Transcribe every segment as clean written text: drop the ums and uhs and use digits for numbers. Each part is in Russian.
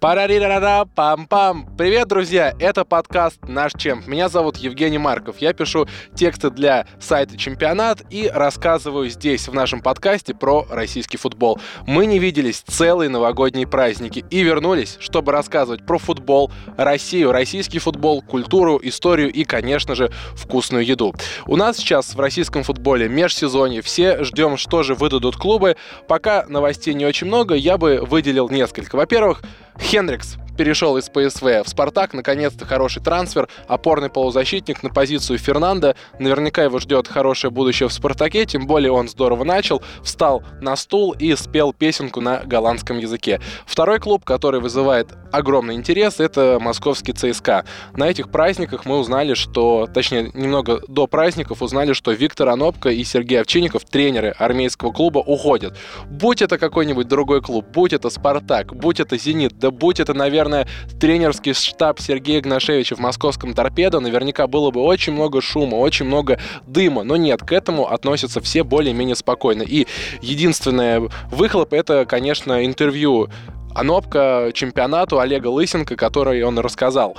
Парарирара-пам-пам! Привет, друзья! Это подкаст «Наш Чемп». Меня зовут Евгений Марков. Я пишу тексты для сайта «Чемпионат» и рассказываю здесь, в нашем подкасте, про российский футбол. Мы не виделись целые новогодние праздники и вернулись, чтобы рассказывать про футбол, Россию, российский футбол, культуру, историю и, конечно же, вкусную еду. У нас сейчас в российском футболе межсезонье. Все ждем, что же выдадут клубы. Пока новостей не очень много, я бы выделил несколько. Во-первых, Хендрикс перешел из ПСВ в «Спартак». Наконец-то хороший трансфер. Опорный полузащитник на позицию Фернандо. Наверняка его ждет хорошее будущее в «Спартаке». Тем более он здорово начал. Встал на стул и спел песенку на голландском языке. Второй клуб, который вызывает огромный интерес, это московский ЦСКА. На этих праздниках мы узнали, что... Точнее, немного до праздников узнали, что Виктор Онопко и Сергей Овчинников, тренеры армейского клуба, уходят. Будь это какой-нибудь другой клуб, будь это «Спартак», будь это «Зенит», да будь это, наверное, тренерский штаб Сергея Гнашевича в московском «Торпедо», наверняка было бы очень много шума, очень много дыма. Но нет, к этому относятся все более-менее спокойно. И единственный выхлоп — это, конечно, интервью Онопко чемпионату Олега Лысенко, который он рассказал.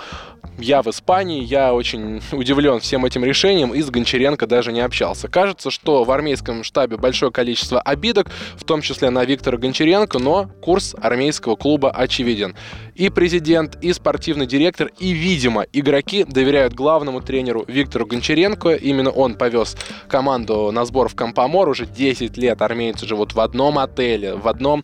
Я в Испании, я очень удивлен всем этим решением, и с Гончаренко даже не общался. Кажется, что в армейском штабе большое количество обидок, в том числе на Виктора Гончаренко, но курс армейского клуба очевиден. И президент, и спортивный директор, и, видимо, игроки доверяют главному тренеру Виктору Гончаренко. Именно он повез команду на сбор в Компамор. Уже 10 лет армейцы живут в одном отеле, в одном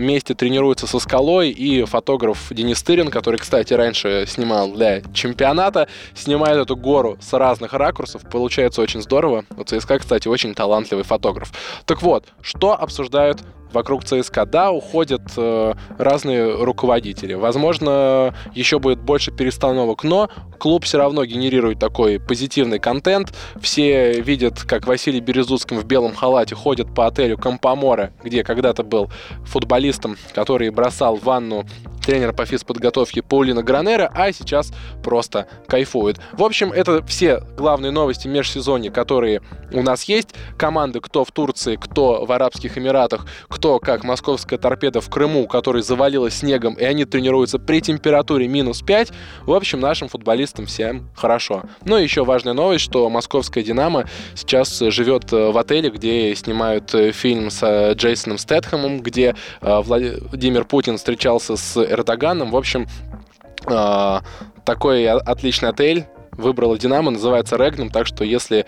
месте тренируются со Скалой. И фотограф Денис Тырин, который, кстати, раньше снимал для чемпионата, снимает эту гору с разных ракурсов. Получается очень здорово. У ЦСКА, кстати, очень талантливый фотограф. Так вот, что обсуждают вокруг ЦСКА? Да, уходят разные руководители. Возможно, еще будет больше перестановок, но клуб все равно генерирует такой позитивный контент. Все видят, как Василий Березуцкий в белом халате ходит по отелю Компамора, где когда-то был футболистом, который бросал в ванну тренера по физподготовке Паулино Гранера, а сейчас просто кайфует. В общем, это все главные новости межсезонья, которые у нас есть. Команды, кто в Турции, кто в Арабских Эмиратах, кто, как московская «Торпедо» в Крыму, который завалилась снегом, и они тренируются при температуре минус 5. В общем, нашим футболистам всем хорошо. Ну и еще важная новость, что московская «Динамо» сейчас живет в отеле, где снимают фильм с Джейсоном Стэтхэмом, где Владимир Путин встречался с Эрдоганом. В общем, такой отличный отель выбрала «Динамо», называется «Регнум», так что если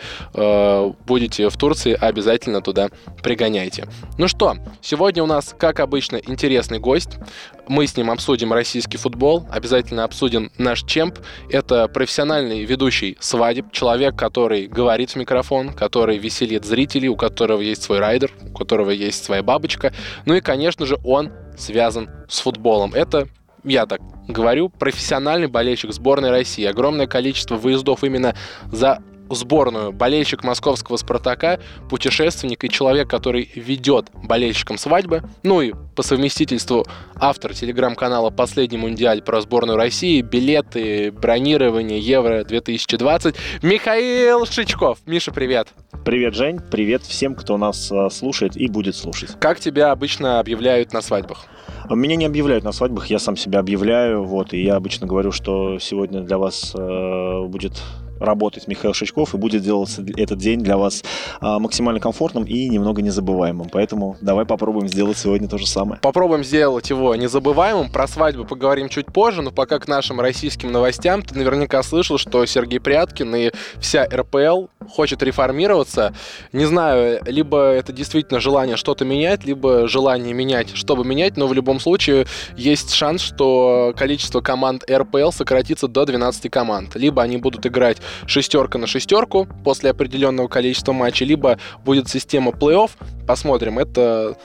будете в Турции, обязательно туда пригоняйте. Ну что, сегодня у нас, как обычно, интересный гость. Мы с ним обсудим российский футбол, обязательно обсудим наш чемп. Это профессиональный ведущий свадеб, человек, который говорит в микрофон, который веселит зрителей, у которого есть свой райдер, у которого есть своя бабочка. Ну и, конечно же, он связан с футболом. Это, я так говорю, профессиональный болельщик сборной России. Огромное количество выездов именно за сборную. Болельщик московского «Спартака», путешественник и человек, который ведет болельщикам свадьбы. Ну и по совместительству автор телеграм-канала «Последний мундиаль» про сборную России, билеты, бронирование Евро-2020. Михаил Шичков. Миша, привет. Привет, Жень. Привет всем, кто нас слушает и будет слушать. Как тебя обычно объявляют на свадьбах? Меня не объявляют на свадьбах, я сам себя объявляю, вот, и я обычно говорю, что сегодня для вас будет работать Михаил Шичков, и будет делаться этот день для вас максимально комфортным и немного незабываемым. Поэтому давай попробуем сделать сегодня то же самое. Попробуем сделать его незабываемым. Про свадьбу поговорим чуть позже, но пока к нашим российским новостям. Ты наверняка слышал, что Сергей Пряткин и вся РПЛ хочет реформироваться. Не знаю, либо это действительно желание что-то менять, либо желание менять, чтобы менять, но в любом случае есть шанс, что количество команд РПЛ сократится до 12 команд. Либо они будут играть шестерка на шестерку после определенного количества матчей, либо будет система плей-офф. Посмотрим, это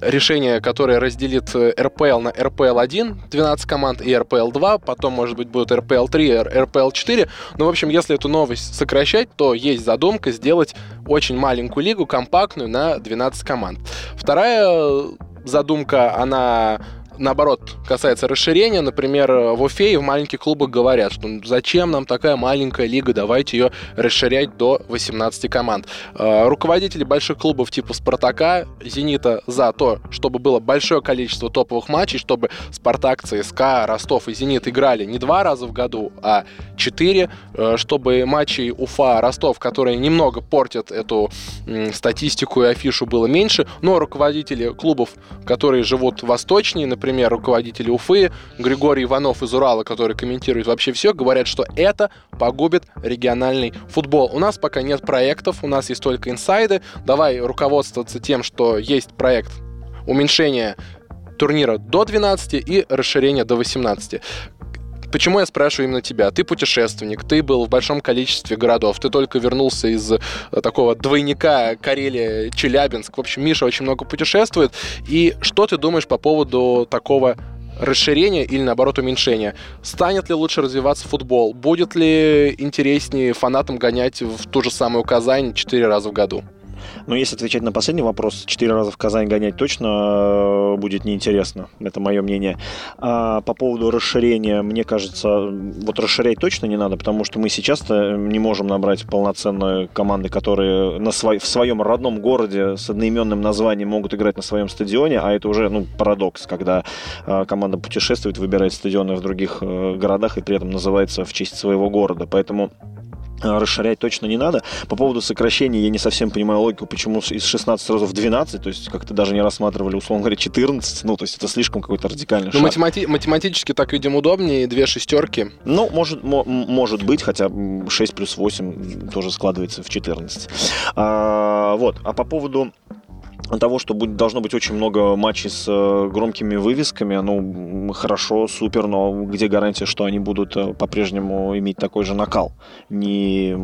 решение, которое разделит РПЛ на РПЛ-1, 12 команд, и РПЛ-2, потом, может быть, будут РПЛ-3, РПЛ-4. Ну, в общем, если эту новость сокращать, то есть задумка сделать очень маленькую лигу, компактную, на 12 команд. Вторая задумка, она наоборот, касается расширения. Например, в Уфе и в маленьких клубах говорят, что зачем нам такая маленькая лига, давайте ее расширять до 18 команд. Руководители больших клубов типа Спартака, Зенита за то, чтобы было большое количество топовых матчей, чтобы Спартак, ЦСКА, Ростов и Зенит играли не 2 раза в году, а 4, чтобы матчей Уфа, Ростов, которые немного портят эту статистику и афишу, было меньше. Но руководители клубов, которые живут восточнее, например, руководители Уфы, Григорий Иванов из Урала, который комментирует вообще все, говорят, что это погубит региональный футбол. У нас пока нет проектов, у нас есть только инсайды. Давай руководствоваться тем, что есть проект уменьшения турнира до 12 и расширения до 18. Почему я спрашиваю именно тебя? Ты путешественник, ты был в большом количестве городов, ты только вернулся из такого двойника Карелия, Челябинск. В общем, Миша очень много путешествует. И что ты думаешь по поводу такого расширения или, наоборот, уменьшения? Станет ли лучше развиваться футбол? Будет ли интереснее фанатам гонять в ту же самую Казань 4 раза в году? Но если отвечать на последний вопрос, 4 раза в Казань гонять точно будет неинтересно. Это мое мнение. А по поводу расширения, мне кажется, вот расширять точно не надо, потому что мы сейчас-то не можем набрать полноценные команды, которые в своем родном городе с одноименным названием могут играть на своем стадионе, а это уже парадокс, когда команда путешествует, выбирает стадионы в других городах и при этом называется в честь своего города. Поэтому расширять точно не надо. По поводу сокращения я не совсем понимаю логику, почему из 16 сразу в 12, то есть как-то даже не рассматривали, условно говоря, 14, то есть это слишком какой-то радикальный шаг. Математически так, видимо, удобнее, 2 шестерки. Ну, может быть, хотя 6 плюс 8 тоже складывается в 14. А по поводу того, что должно быть очень много матчей с громкими вывесками, хорошо, супер, но где гарантия, что они будут по-прежнему иметь такой же накал? Не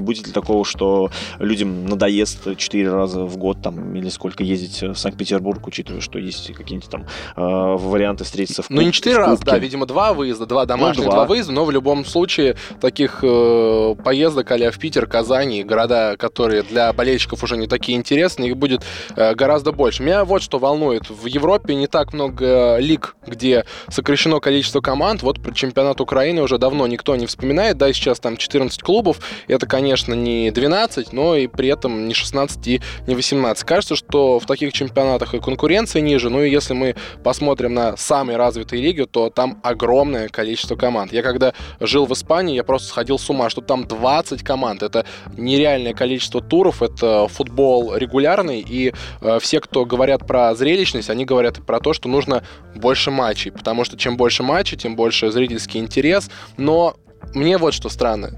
будет ли такого, что людям надоест 4 раза в год там, или сколько ездить в Санкт-Петербург, учитывая, что есть какие-нибудь там варианты встретиться в клубе? Не 4 раза, да, видимо, 2 выезда, 2 домашних, 2 выезда, но в любом случае таких поездок а-ля в Питер, Казань и города, которые для болельщиков уже не такие интересные, их будет гораздо больше. Меня вот что волнует. В Европе не так много лиг, где сокращено количество команд. Вот про чемпионат Украины уже давно никто не вспоминает. Да, сейчас там 14 клубов. Это, конечно, не 12, но и при этом не 16 и не 18. Кажется, что в таких чемпионатах и конкуренция ниже. И если мы посмотрим на самые развитые лиги, то там огромное количество команд. Я когда жил в Испании, я просто сходил с ума, что там 20 команд. Это нереальное количество туров. Это футбол регулярный. И все, кто говорят про зрелищность, они говорят про то, что нужно больше матчей. Потому что чем больше матчей, тем больше зрительский интерес. Но мне вот что странно.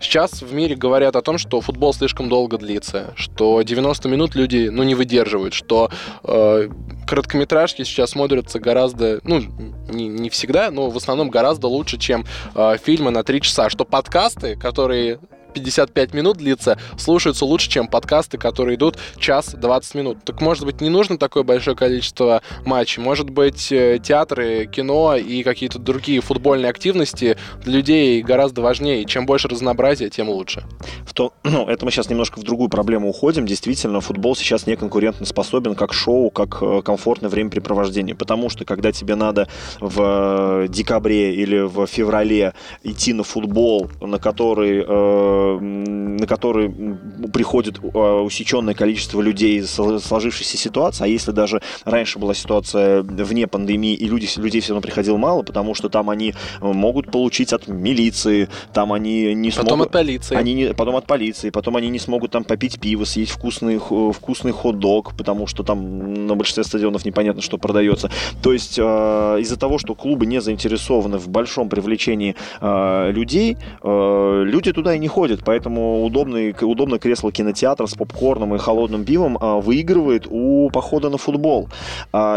Сейчас в мире говорят о том, что футбол слишком долго длится, что 90 минут люди не выдерживают, что короткометражки сейчас смотрятся гораздо, не всегда, но в основном гораздо лучше, чем фильмы на 3 часа, что подкасты, которые 55 минут длится, слушаются лучше, чем подкасты, которые идут час 20 минут. Так, может быть, не нужно такое большое количество матчей? Может быть, театры, кино и какие-то другие футбольные активности для людей гораздо важнее. Чем больше разнообразия, тем лучше. Это мы сейчас немножко в другую проблему уходим. Действительно, футбол сейчас не конкурентоспособен как шоу, как комфортное времяпрепровождение. Потому что, когда тебе надо в декабре или в феврале идти на футбол, на который приходит усеченное количество людей из сложившейся ситуации, а если даже раньше была ситуация вне пандемии, и людей все равно приходило мало, потому что там они могут получить от милиции, там они не смогут... Потом они не смогут там попить пиво, съесть вкусный хот-дог, потому что там на большинстве стадионов непонятно, что продается. То есть из-за того, что клубы не заинтересованы в большом привлечении людей, люди туда и не ходят. Поэтому удобное кресло кинотеатра с попкорном и холодным пивом выигрывает у похода на футбол.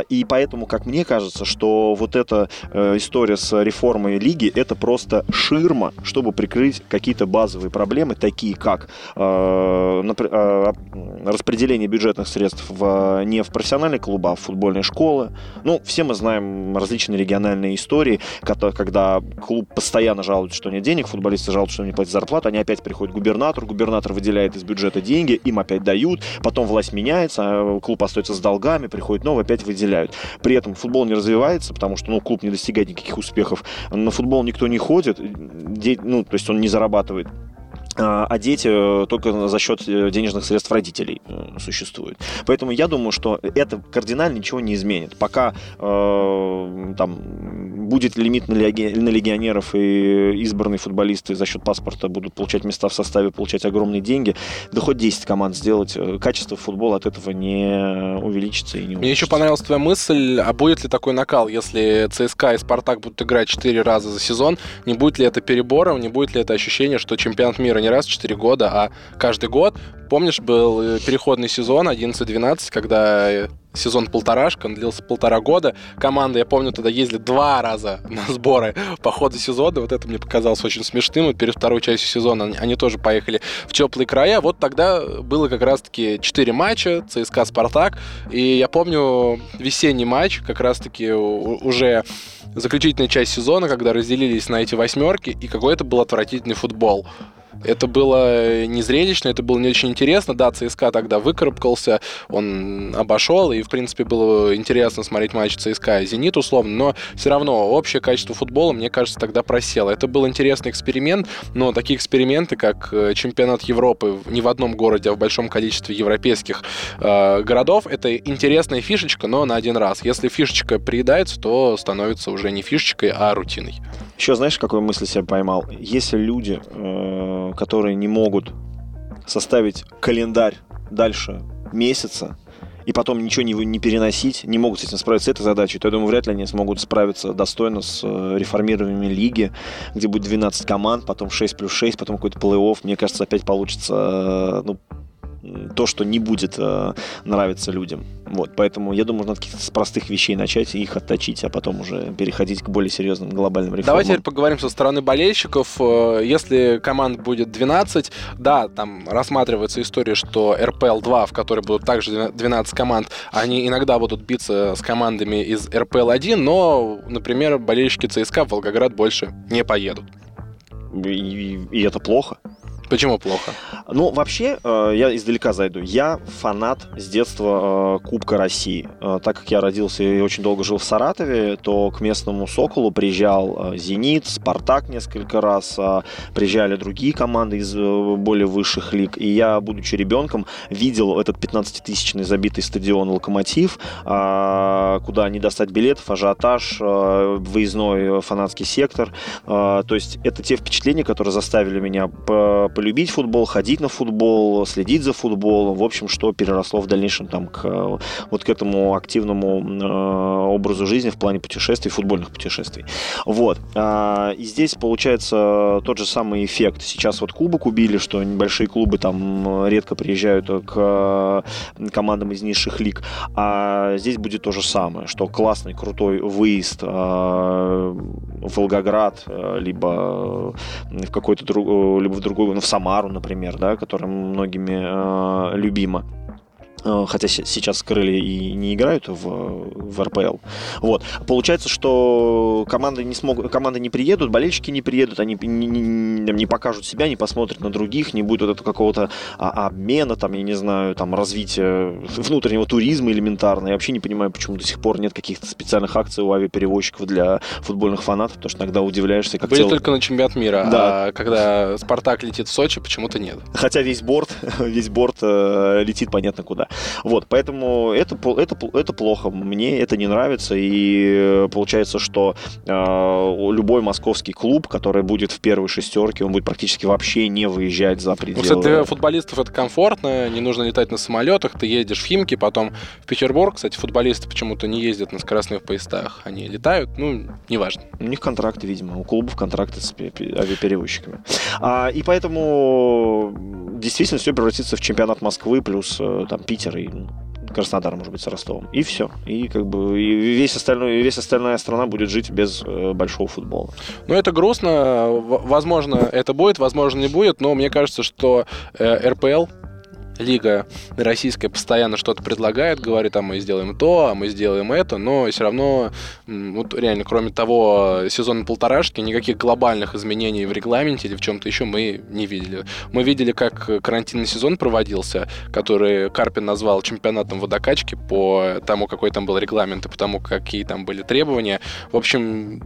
И поэтому, как мне кажется, что вот эта история с реформой лиги — это просто ширма, чтобы прикрыть какие-то базовые проблемы, такие как распределение бюджетных средств не в профессиональные клубы, а в футбольные школы. Все мы знаем различные региональные истории, когда клуб постоянно жалуется, что нет денег, футболисты жалуются, что не платят зарплату, они опять приходит губернатор, губернатор выделяет из бюджета деньги, им опять дают, потом власть меняется, клуб остается с долгами, приходит новый, опять выделяют. При этом футбол не развивается, потому что, ну, клуб не достигает никаких успехов, на футбол никто не ходит, ну, то есть он не зарабатывает. А дети только за счет денежных средств родителей существуют. Поэтому я думаю, что это кардинально ничего не изменит. Пока там будет лимит на легионеров и избранные футболисты за счет паспорта будут получать места в составе, получать огромные деньги, да хоть 10 команд сделать, качество футбола от этого не увеличится и не улучшится. Мне еще понравилась твоя мысль, а будет ли такой накал, если ЦСКА и Спартак будут играть 4 раза за сезон, не будет ли это перебором, не будет ли это ощущение, что чемпионат мира не раз в 4 года, а каждый год. Помнишь, был переходный сезон 11-12, когда сезон полторашка, он длился 1,5 года. Команда, я помню, тогда ездили 2 раза на сборы по ходу сезона. Вот это мне показалось очень смешным. И перед второй частью сезона они тоже поехали в теплые края. Вот тогда было как раз-таки 4 матча, ЦСКА, Спартак. И я помню весенний матч, как раз-таки уже заключительная часть сезона, когда разделились на эти 8-ки, и какой-то был отвратительный футбол. Это было не зрелищно, это было не очень интересно. Да, ЦСКА тогда выкарабкался, он обошел, и, в принципе, было интересно смотреть матч ЦСКА и «Зенит», условно, но все равно общее качество футбола, мне кажется, тогда просело. Это был интересный эксперимент, но такие эксперименты, как чемпионат Европы не в одном городе, а в большом количестве европейских городов, это интересная фишечка, но на один раз. Если фишечка приедается, то становится уже не фишечкой, а рутиной. Еще знаешь, какую мысль себя поймал? Если люди, которые не могут составить календарь дальше месяца, и потом ничего не переносить, не могут с этим справиться, с этой задачей, то, я думаю, вряд ли они смогут справиться достойно с реформированием лиги, где будет 12 команд, потом 6+6, потом какой-то плей-офф. Мне кажется, опять получится, ну, то, что не будет нравиться людям. Вот. Поэтому, я думаю, надо каких-то с простых вещей начать и их отточить, а потом уже переходить к более серьезным глобальным реформам. Давайте теперь поговорим со стороны болельщиков. Если команд будет 12, да, там рассматривается история, что РПЛ-2, в которой будут также 12 команд, они иногда будут биться с командами из РПЛ-1, но, например, болельщики ЦСКА в Волгоград больше не поедут. И это плохо. Почему плохо? Ну, вообще, я издалека зайду. Я фанат с детства Кубка России. Так как я родился и очень долго жил в Саратове, то к местному «Соколу» приезжал «Зенит», «Спартак» несколько раз, приезжали другие команды из более высших лиг. И я, будучи ребенком, видел этот 15-тысячный забитый стадион «Локомотив», куда не достать билетов, ажиотаж, выездной фанатский сектор. То есть это те впечатления, которые заставили меня полюбить футбол, ходить на футбол, следить за футболом, в общем, что переросло в дальнейшем там к вот к этому активному образу жизни в плане путешествий, футбольных путешествий. Вот. И здесь получается тот же самый эффект. Сейчас вот кубок убили, что небольшие клубы там редко приезжают к командам из низших лиг. А здесь будет то же самое, что классный, крутой выезд в Волгоград, либо в какой-то либо в другой, ну, в Самару, например, да, которая многими любима. Хотя сейчас «Крылья» и не играют в РПЛ. Вот. Получается, что команды не приедут, болельщики не приедут, они не покажут себя, не посмотрят на других, не будет вот этого какого-то обмена, там, я не знаю, там, развития внутреннего туризма элементарно. Я вообще не понимаю, почему до сих пор нет каких-то специальных акций у авиаперевозчиков для футбольных фанатов, потому что иногда удивляешься, как только на чемпионат мира, да. А когда «Спартак» летит в Сочи, почему-то нет. Хотя весь борт летит понятно куда. Вот, поэтому это плохо, мне это не нравится, и получается, что любой московский клуб, который будет в первой шестерке, он будет практически вообще не выезжать за пределы. Кстати, для футболистов это комфортно, не нужно летать на самолетах, ты едешь в Химки, потом в Петербург. Кстати, футболисты почему-то не ездят на скоростных поездах, они летают, ну, неважно. У них контракты, видимо, у клубов контракты с авиаперевозчиками. И поэтому действительно все превратится в чемпионат Москвы плюс там Питер и Краснодар, может быть, с Ростовом. И все. И как бы весь остальная страна будет жить без большого футбола. Ну, это грустно. Возможно, это будет, возможно, не будет. Но мне кажется, что РПЛ лига российская постоянно что-то предлагает, говорит, а мы сделаем то, а мы сделаем это, но все равно, вот реально, кроме того сезона полторашки, никаких глобальных изменений в регламенте или в чем-то еще мы не видели. Мы видели, как карантинный сезон проводился, который Карпин назвал чемпионатом водокачки по тому, какой там был регламент и по тому, какие там были требования. В общем,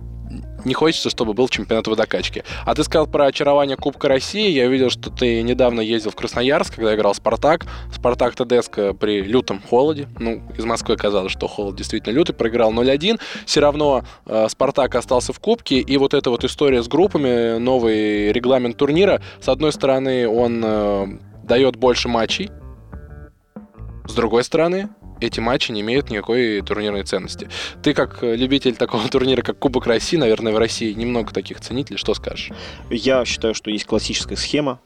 не хочется, чтобы был чемпионат водокачки. А ты сказал про очарование Кубка России. Я видел, что ты недавно ездил в Красноярск, когда играл «Спартак». «Спартак» ТДСК при лютом холоде. Ну, из Москвы казалось, что холод действительно лютый. Проиграл 0-1. Все равно «Спартак» остался в Кубке. И вот эта вот история с группами, новый регламент турнира. С одной стороны, он дает больше матчей. С другой стороны, эти матчи не имеют никакой турнирной ценности. Ты, как любитель такого турнира, как Кубок России, наверное, в России немного таких ценителей, что скажешь? Я считаю, что есть классическая схема.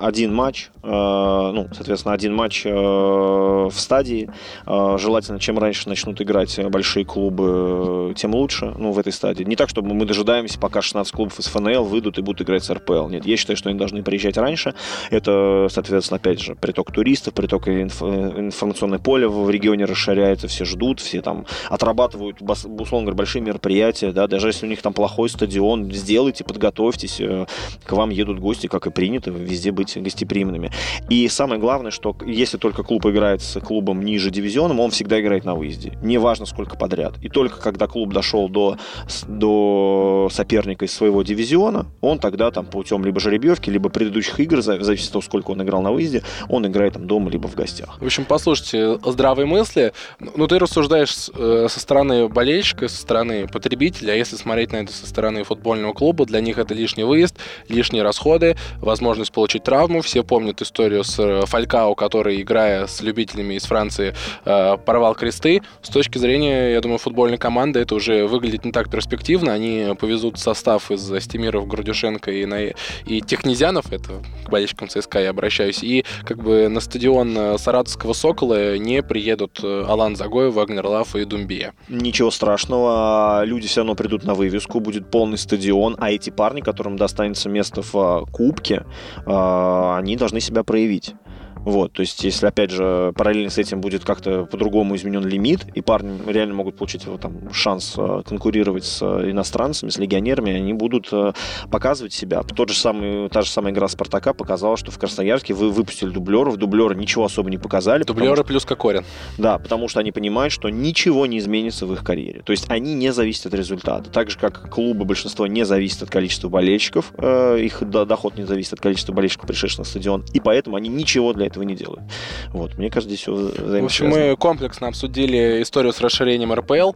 Один матч, ну, соответственно, один матч в стадии. Желательно, чем раньше начнут играть большие клубы, тем лучше, ну, в этой стадии. Не так, чтобы мы дожидаемся, пока 16 клубов из ФНЛ выйдут и будут играть с РПЛ. Нет, я считаю, что они должны приезжать раньше. Это, соответственно, опять же, приток туристов, приток информационное поле в регионе расширяется, все ждут, все там отрабатывают, условно говоря, большие мероприятия, да, даже если у них там плохой стадион, сделайте, подготовьтесь, к вам едут гости, как и принято везде быть гостеприимными. И самое главное, что если только клуб играет с клубом ниже дивизионом, он всегда играет на выезде. Неважно, сколько подряд. И только когда клуб дошел до соперника из своего дивизиона, он тогда там путем либо жеребьевки, либо предыдущих игр, в зависимости от того, сколько он играл на выезде, он играет там дома, либо в гостях. В общем, послушайте, здравые мысли. Ну, ты рассуждаешь со стороны болельщика, со стороны потребителя, а если смотреть на это со стороны футбольного клуба, для них это лишний выезд, лишние расходы, возможность получить травму. Все помнят историю с Фалькао, который, играя с любителями из Франции, порвал кресты. С точки зрения, я думаю, футбольной команды это уже выглядит не так перспективно. Они повезут состав из Стемиров, Грудюшенко и Технезянов, это к болельщикам ЦСКА я обращаюсь, и как бы на стадион саратовского «Сокола» не приедут Алан Загоев, Вагнер Лав и Думбия. Ничего страшного, люди все равно придут на вывеску, будет полный стадион, а эти парни, которым достанется место в кубке, они должны себя проявить. Вот, то есть, если, опять же, параллельно с этим будет как-то по-другому изменен лимит, и парни реально могут получить вот, там, шанс конкурировать с иностранцами, с легионерами, они будут показывать себя. Та же самая игра «Спартака» показала, что в Красноярске вы выпустили дублеры ничего особо не показали. Дублеры плюс Кокорин. Да, потому что они понимают, что ничего не изменится в их карьере. То есть, они не зависят от результата. Так же, как клубы большинство не зависят от количества болельщиков, их доход не зависит от количества болельщиков, пришедших на стадион, и поэтому они ничего для этого не делают. Вот, мне кажется, здесь все взаимосвязано. В общем, мы комплексно обсудили историю с расширением РПЛ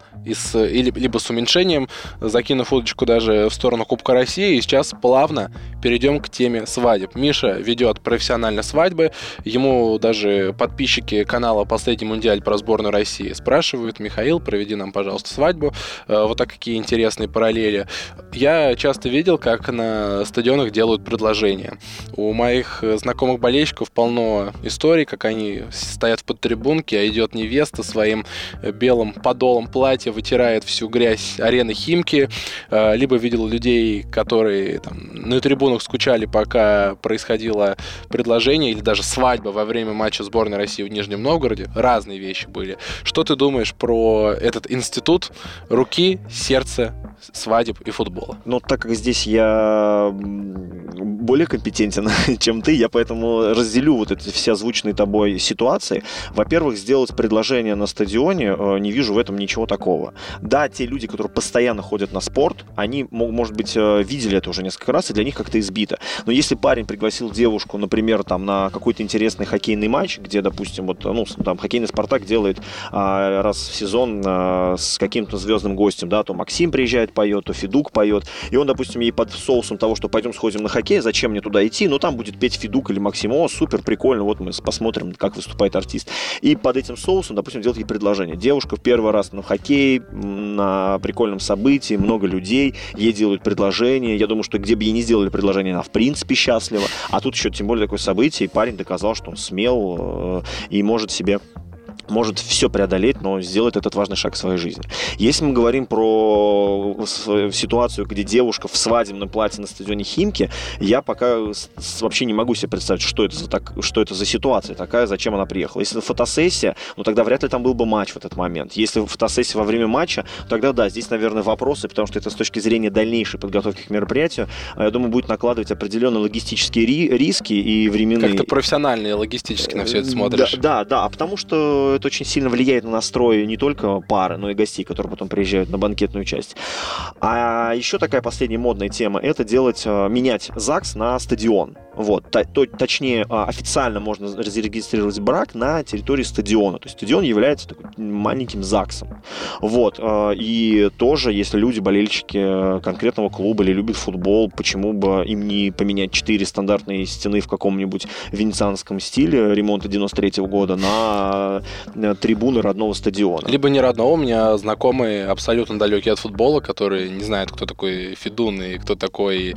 либо с уменьшением, закинув удочку даже в сторону Кубка России. И сейчас плавно перейдем к теме свадеб. Миша ведет профессионально свадьбы. Ему даже подписчики канала «Последний мундиаль» про сборную России спрашивают: Михаил, проведи нам, пожалуйста, свадьбу. Вот такие интересные параллели. Я часто видел, как на стадионах делают предложения. У моих знакомых болельщиков полно истории, как они стоят в подтрибунке, а идет невеста своим белым подолом платья, вытирает всю грязь арены Химки. Либо видел людей, которые там на трибунах скучали, пока происходило предложение или даже свадьба во время матча сборной России в Нижнем Новгороде. Разные вещи были. Что ты думаешь про этот институт руки, сердца, свадеб и футбола? Ну, так как здесь я более компетентен, чем ты, я поэтому разделю вот эти все озвученные тобой ситуации. Во-первых, сделать предложение на стадионе, не вижу в этом ничего такого. Да, те люди, которые постоянно ходят на спорт, они, может быть, видели это уже несколько раз, и для них как-то избито. Но если парень пригласил девушку, например, там, на какой-то интересный хоккейный матч, где, допустим, вот, ну, там, хоккейный «Спартак» делает раз в сезон с каким-то звездным гостем, да, то Максим приезжает, поет, то Федук поет, и он, допустим, ей под соусом того, что пойдем сходим на хоккей, зачем мне туда идти, но там будет петь Федук или Максим, о, супер, прикольно, вот мы посмотрим, как выступает артист. И под этим соусом, допустим, делать ей предложение. Девушка в первый раз на хоккей, на прикольном событии, много людей, ей делают предложение. Я думаю, что где бы ей не сделали предложение, она в принципе счастлива. А тут еще тем более такое событие, и парень доказал, что он смел и может себе может все преодолеть, но сделать этот важный шаг в своей жизни. Если мы говорим про ситуацию, где девушка в свадебном платье на стадионе Химки, я пока вообще не могу себе представить, что это за ситуация такая, зачем она приехала. Если это фотосессия, ну тогда вряд ли там был бы матч в этот момент. Если фотосессия во время матча, тогда да, здесь, наверное, вопросы, потому что это с точки зрения дальнейшей подготовки к мероприятию, я думаю, будет накладывать определенные логистические риски и временные. Как-то профессионально и логистически на все это смотришь. Да, потому что это очень сильно влияет на настрой не только пары, но и гостей, которые потом приезжают на банкетную часть. А еще такая последняя модная тема – это менять ЗАГС на стадион. Вот. Точнее, официально можно зарегистрировать брак на территории стадиона. То есть стадион является маленьким ЗАГСом. Вот. И тоже, если люди, болельщики конкретного клуба или любят футбол, почему бы им не поменять 4 стандартные стены в каком-нибудь венецианском стиле ремонта 93-го года на трибуны родного стадиона. Либо не родного. У меня знакомые абсолютно далекие от футбола, которые не знают, кто такой Федун и кто такой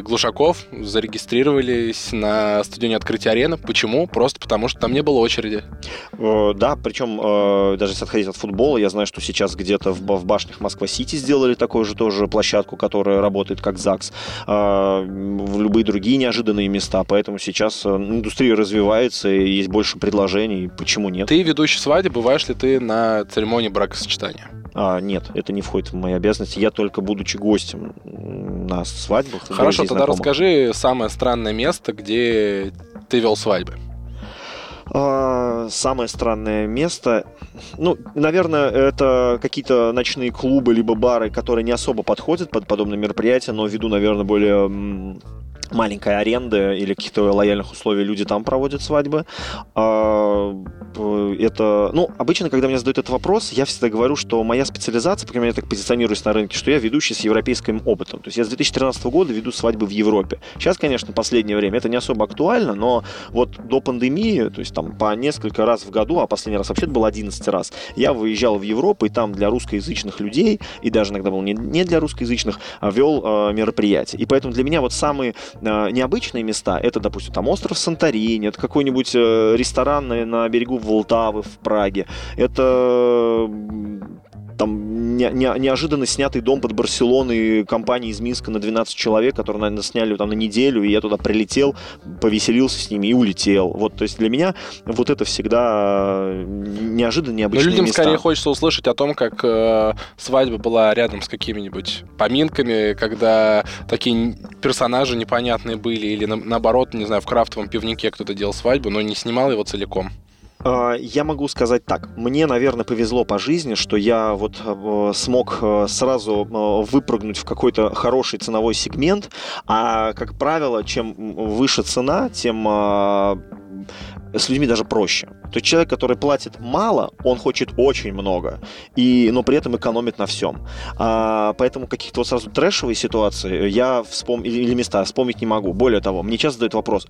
Глушаков, зарегистрировались на стадионе открытия арены. Почему? Просто потому, что там не было очереди. Да, причем даже если отходить от футбола, я знаю, что сейчас где-то в башнях Москва-Сити сделали такую же тоже площадку, которая работает как ЗАГС, в любые другие неожиданные места, поэтому сейчас индустрия развивается, и есть больше предложений, почему нет? Ты ведущий свадьбы, бываешь ли ты на церемонии бракосочетания? Нет, это не входит в мои обязанности, я только будучи гостем на свадьбах. Хорошо, тогда расскажи самое странное место, где ты вел свадьбы. Самое странное место... Ну, наверное, это какие-то ночные клубы либо бары, которые не особо подходят под подобные мероприятия, но ввиду, наверное, более... маленькая аренда или каких-то лояльных условий, люди там проводят свадьбы. Обычно, когда мне задают этот вопрос, я всегда говорю, что моя специализация, пока я так позиционируюсь на рынке, что я ведущий с европейским опытом. То есть я с 2013 года веду свадьбы в Европе. Сейчас, конечно, в последнее время это не особо актуально, но вот до пандемии, то есть там по несколько раз в году, а последний раз вообще было 11 раз, я выезжал в Европу, и там для русскоязычных людей, и даже иногда был не для русскоязычных, вел мероприятия. И поэтому для меня вот самые необычные места, это, допустим, там остров Санторини, это какой-нибудь ресторан на берегу Волтавы в Праге, это... там неожиданно снятый дом под Барселоной компании из Минска на 12 человек, которые, наверное, сняли там на неделю, и я туда прилетел, повеселился с ними и улетел. Вот, то есть для меня вот это всегда неожиданно, необычные места. Но людям скорее хочется услышать о том, как свадьба была рядом с какими-нибудь поминками, когда такие персонажи непонятные были, или наоборот, не знаю, в крафтовом пивнике кто-то делал свадьбу, но не снимал его целиком. Я могу сказать так. Мне, наверное, повезло по жизни, что я вот смог сразу выпрыгнуть в какой-то хороший ценовой сегмент. А, как правило, чем выше цена, тем... с людьми даже проще. То есть человек, который платит мало, он хочет очень много, но при этом экономит на всем. Поэтому каких-то вот сразу трэшевые ситуации я или места вспомнить не могу. Более того, мне часто задают вопрос: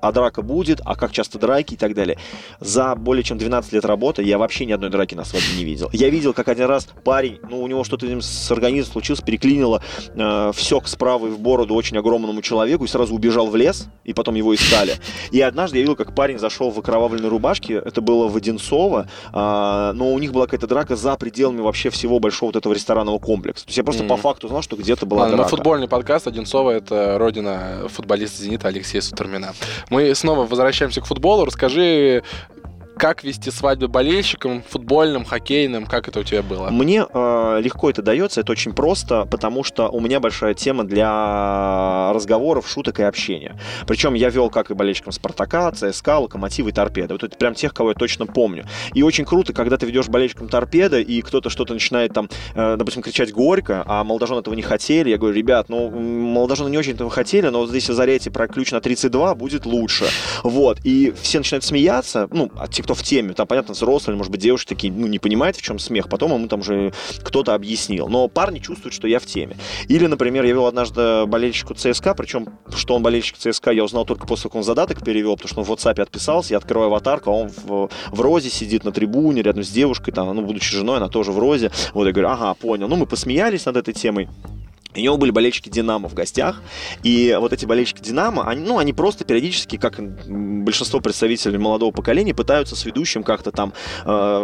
а драка будет, а как часто драки и так далее. За более чем 12 лет работы я вообще ни одной драки на свадьбе не видел. Я видел, как один раз парень, у него что-то с организмом случилось, переклинило, всек справа и в бороду очень огромному человеку и сразу убежал в лес, и потом его искали. И однажды я видел, как парень зашел в окровавленной рубашке, это было в Одинцово, но у них была какая-то драка за пределами вообще всего большого вот этого ресторанного комплекса. То есть я просто по факту знал, что где-то была драка. На футбольный подкаст Одинцово — это родина футболиста «Зенита» Алексея Сутормина. Мы снова возвращаемся к футболу. Расскажи, как вести свадьбы болельщикам, футбольным, хоккейным, как это у тебя было? Мне легко это дается, это очень просто, потому что у меня большая тема для разговоров, шуток и общения. Причем я вел как и болельщикам «Спартака», «ЦСКА», «Локомотива» и «Торпедо». Вот это прям тех, кого я точно помню. И очень круто, когда ты ведешь болельщикам «Торпедо», и кто-то что-то начинает там, допустим, кричать «Горько», а «Молодожен» этого не хотели. Я говорю: ребят, «Молодожены» не очень этого хотели, но вот здесь озаряйте про ключ на 32, будет лучше. Вот. И все начинают смеяться, кто в теме, там, понятно, взрослые, может быть, девушки такие, не понимают, в чем смех, потом ему там уже кто-то объяснил, но парни чувствуют, что я в теме. Или, например, я вел однажды болельщику ЦСКА, причем, что он болельщик ЦСКА, я узнал только после того, как он задаток перевел, потому что он в WhatsApp отписался, я открываю аватарку, а он в розе сидит на трибуне рядом с девушкой, там, будучи женой, она тоже в розе, вот, я говорю: ага, понял, мы посмеялись над этой темой. У него были болельщики «Динамо» в гостях, и вот эти болельщики «Динамо», они, ну, они просто периодически, как большинство представителей молодого поколения, пытаются с ведущим как-то там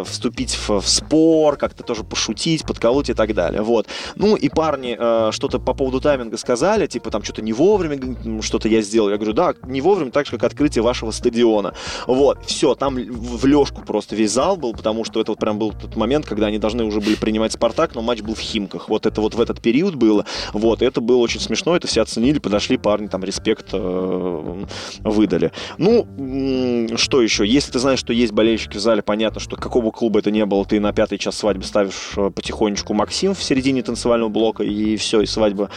вступить в спор, как-то тоже пошутить, подколоть и так далее, вот. Ну, и парни что-то по поводу тайминга сказали, типа там что-то не вовремя, что-то я сделал. Я говорю, да, не вовремя, так же, как открытие вашего стадиона. Вот, все, там в лёжку просто весь зал был, потому что это вот прям был тот момент, когда они должны уже были принимать «Спартак», но матч был в Химках. Вот это вот в этот период было. Вот, это было очень смешно, это все оценили, подошли парни, там, респект выдали. Ну, что еще? Если ты знаешь, что есть болельщики в зале, понятно, что какого клуба это ни было, ты на пятый час свадьбы ставишь потихонечку Максим в середине танцевального блока, и все, и свадьба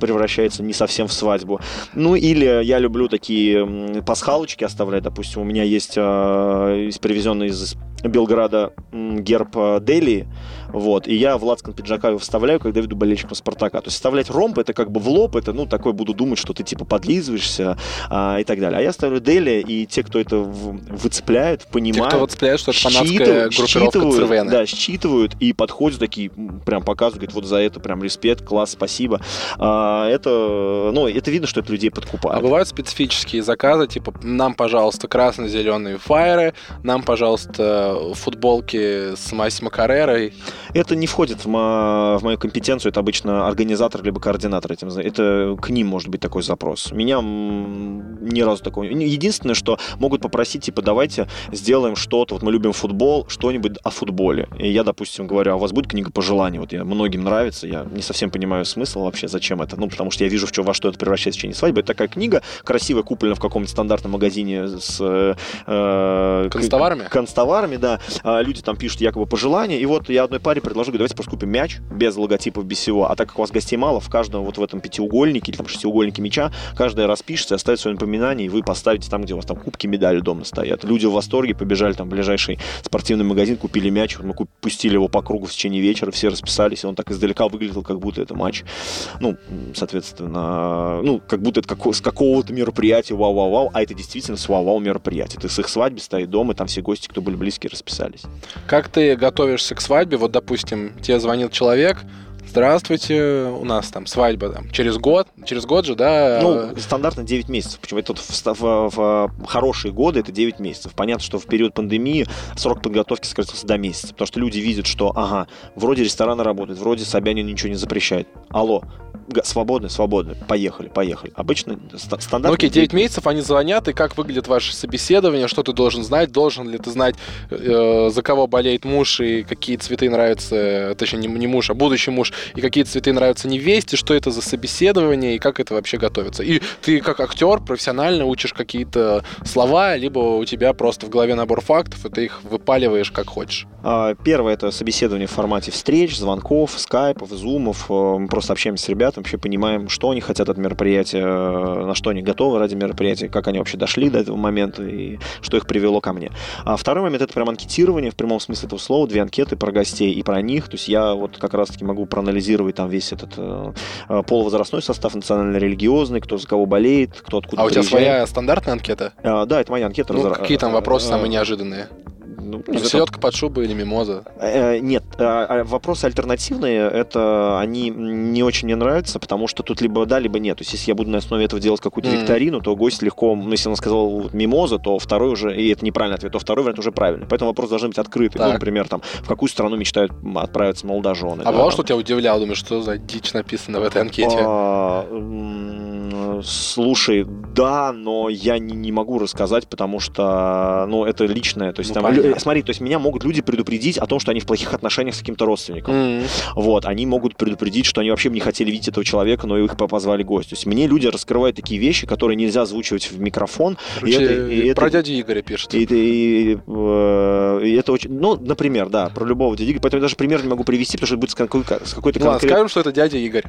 превращается не совсем в свадьбу. Ну, или я люблю такие пасхалочки оставлять, допустим, у меня есть привезенный из Белграда герб Делии, вот, и я в лацкан пиджака его вставляю, когда веду болельщиков Спартака. То есть вставлять ромб, это как бы в лоб, это, ну, такой буду думать, что ты типа подлизываешься и так далее. А я ставлю Дели, и те, кто это выцепляет, понимают, те, кто выцепляет, что это фанатская группировка ЦРВН. Да, считывают и подходят такие, прям показывают, говорят, вот за это прям респект, класс, спасибо. Это, ну, это видно, что это людей подкупает. А бывают специфические заказы, типа, нам, пожалуйста, красно-зеленые фаеры, нам, пожалуйста, футболки с Массимо Каррерой. Это не входит в мою компетенцию, это обычно организатор либо координатор этим. Это к ним может быть такой запрос. Меня ни разу такого... Единственное, что могут попросить, типа, давайте сделаем что-то, вот мы любим футбол, что-нибудь о футболе. И я, допустим, говорю, а у вас будет книга пожеланий? Вот я, многим нравится, я не совсем понимаю смысл вообще, зачем это. Ну, потому что я вижу, во что это превращается в течение свадьбы. Это такая книга, красиво куплена в каком-нибудь стандартном магазине с... констоварами? Констоварами, да. Люди там пишут якобы пожелания. И вот я одной паре предложу, говорю, давайте просто купим мяч без логотипов, без всего. А так как у вас гостей мало, в каждом вот в этом пятиугольнике или там шестиугольнике мяча каждая распишется, оставит свое напоминание, и вы поставите там, где у вас там кубки, медали дома стоят. Люди в восторге, побежали там в ближайший спортивный магазин, купили мяч, мы пустили его по кругу в течение вечера, все расписались, и он так издалека выглядел, как будто это матч. Ну, соответственно, ну, как будто это с какого-то мероприятия, вау-вау-вау, а это действительно с вау-вау мероприятия. Ты с их свадьбы стоит дома, и там все гости, кто были близкие, расписались. Как ты готовишься к свадьбе? Вот, допустим, тебе звонил человек, здравствуйте, у нас там свадьба там, через год же, да? Ну, стандартно 9 месяцев, почему это в хорошие годы это 9 месяцев. Понятно, что в период пандемии срок подготовки сократился до месяца, потому что люди видят, что, ага, вроде рестораны работают, вроде Собянин ничего не запрещает. Алло, свободны, поехали. Обычно стандартно... Ну, окей, 9 месяцев, они звонят, и как выглядит ваше собеседование, что ты должен знать, должен ли ты знать, за кого болеет муж, и какие цветы нравятся, точнее, не муж, а будущий муж, и какие цветы нравятся невесте, что это за собеседование, и как это вообще готовится. И ты, как актер, профессионально учишь какие-то слова, либо у тебя просто в голове набор фактов, и ты их выпаливаешь как хочешь. Первое — это собеседование в формате встреч, звонков, скайпов, зумов. Мы просто общаемся с ребятами, вообще понимаем, что они хотят от мероприятия, на что они готовы ради мероприятия, как они вообще дошли до этого момента, и что их привело ко мне. А второй момент — это прям анкетирование, в прямом смысле этого слова, 2 анкеты про гостей и про них. То есть я вот как раз-таки могу проанализировать там весь этот полувозрастной состав, национально-религиозный, кто за кого болеет, кто откуда приезжает. А у тебя своя стандартная анкета? Да, это моя анкета. Ну, какие там вопросы самые неожиданные? Ну, селедка под шубой или мимоза? Нет, вопросы альтернативные, это они не очень мне нравятся, потому что тут либо да, либо нет. То есть если я буду на основе этого делать какую-то викторину, то гость легко, ну, если он сказал мимоза, то второй уже, и это неправильный ответ, то второй вариант уже правильный. Поэтому вопрос должен быть открытый. Ну, например, там, в какую страну мечтают отправиться молодожены. А бывало, что тебя удивляло? Думаешь, что за дичь написано в этой анкете? Слушай, да, но я не могу рассказать, потому что, ну, это личное, то есть там... Смотри, то есть меня могут люди предупредить о том, что они в плохих отношениях с каким-то родственником. Вот, они могут предупредить, что они вообще бы не хотели видеть этого человека, но их позвали гость. То есть мне люди раскрывают такие вещи, которые нельзя озвучивать в микрофон. Короче, про дядю Игоря пишут. И это очень... Ну, например, да, про любого дядю Игоря. Поэтому я даже пример не могу привести, потому что это будет с какой-то конкретной... Ладно, скажем, что это дядя Игорь.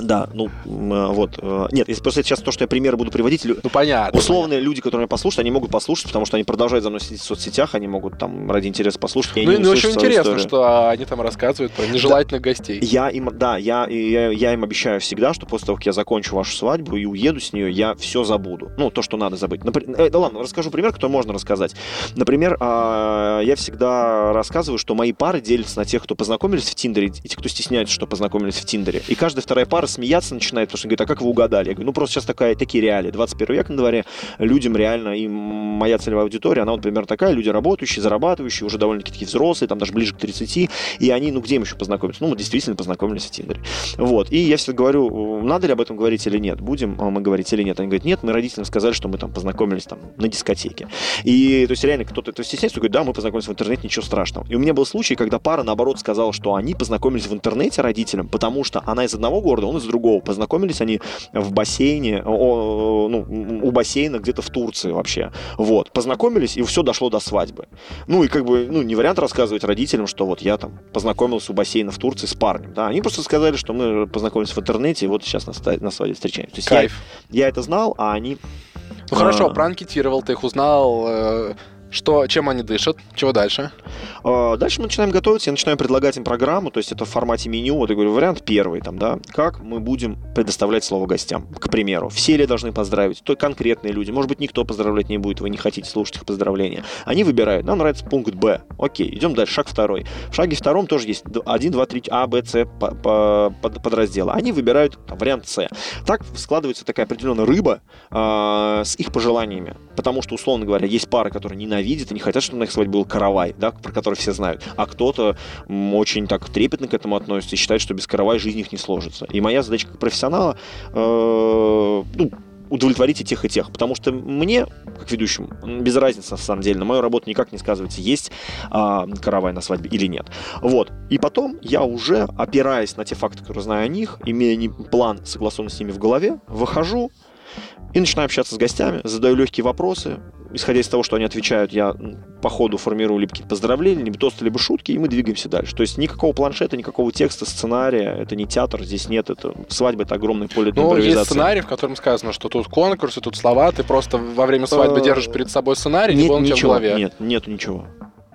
Да, ну, вот. Нет, если Просто сейчас то, что я примеры буду приводить, ну, понятно, условные люди, которые меня послушают, они могут послушать, потому что они продолжают за мной сидеть в соцсетях, они могут там ради интереса послушать. Ну еще интересно, что они там рассказывают про нежелательных гостей. Я им обещаю всегда, что после того, как я закончу вашу свадьбу и уеду с нее, я все забуду. Ну, то, что надо забыть. Да ладно, расскажу пример, который можно рассказать. Например, я всегда рассказываю, что мои пары делятся на тех, кто познакомились в Тиндере, и те, кто стесняется, что познакомились в Тиндере. И каждая вторая пара смеяться начинает, потому что говорит: а как вы угадали? Я говорю, ну просто сейчас такие реалии. 21 век на дворе, людям реально, и моя целевая аудитория, она вот примерно такая, люди работающие, зарабатывающие, уже довольно-таки такие взрослые, там даже ближе к 30, и они, ну где им еще познакомиться? Ну мы действительно познакомились в Тиндере. Вот, и я всегда говорю, надо ли об этом говорить или нет, будем мы говорить или нет. Они говорят, нет, мы родителям сказали, что мы там познакомились там на дискотеке. И то есть реально кто-то это стесняется, говорит, да, мы познакомились в интернете, ничего страшного. И у меня был случай, когда пара наоборот сказала, что они познакомились в интернете родителям, потому что она из одного города, он из другого. Познакомились они в бассейне, у бассейна где-то в Турции вообще. Вот. Познакомились, и все дошло до свадьбы. Ну, и как бы, ну, не вариант рассказывать родителям, что вот я там познакомился у бассейна в Турции с парнем. Да, они просто сказали, что мы познакомились в интернете, и вот сейчас на свадьбе встречаемся. Кайф. Я это знал, а они... Ну, хорошо, пранкетировал, ты их узнал... Чем они дышат? Чего дальше? Дальше мы начинаем готовиться, я начинаю предлагать им программу, то есть это в формате меню, вот я говорю, вариант первый, там, да, как мы будем предоставлять слово гостям, к примеру. Все ли должны поздравить? То конкретные люди, может быть, никто поздравлять не будет, вы не хотите слушать их поздравления. Они выбирают, нам нравится пункт Б, окей, идем дальше, шаг второй. В шаге втором тоже есть 1, 2, 3, А, Б, С подразделы. Они выбирают там, вариант С. Так складывается такая определенная рыба с их пожеланиями, потому что, условно говоря, есть пары, которые не ненавидят и не хотят, чтобы на их свадьбе был каравай, да, про который все знают. А кто-то очень так трепетно к этому относится и считает, что без каравая жизнь их не сложится. И моя задача как профессионала удовлетворить и тех, потому что мне, как ведущему, без разницы на самом деле, на мою работу никак не сказывается, есть каравай на свадьбе или нет. Вот. И потом я уже, опираясь на те факты, которые знаю о них, имея план согласованный с ними в голове, выхожу и начинаю общаться с гостями, задаю легкие вопросы. Исходя из того, что они отвечают, я по ходу формирую либо какие-то поздравления, либо тосты, либо шутки, и мы двигаемся дальше. То есть никакого планшета, никакого текста, сценария, это не театр, здесь нет, это свадьба, это огромное поле для импровизации. Ну, есть сценарий, в котором сказано, что тут конкурсы, тут слова, ты просто во время свадьбы держишь перед собой сценарий, либо он у тебя в голове. Нет, ничего.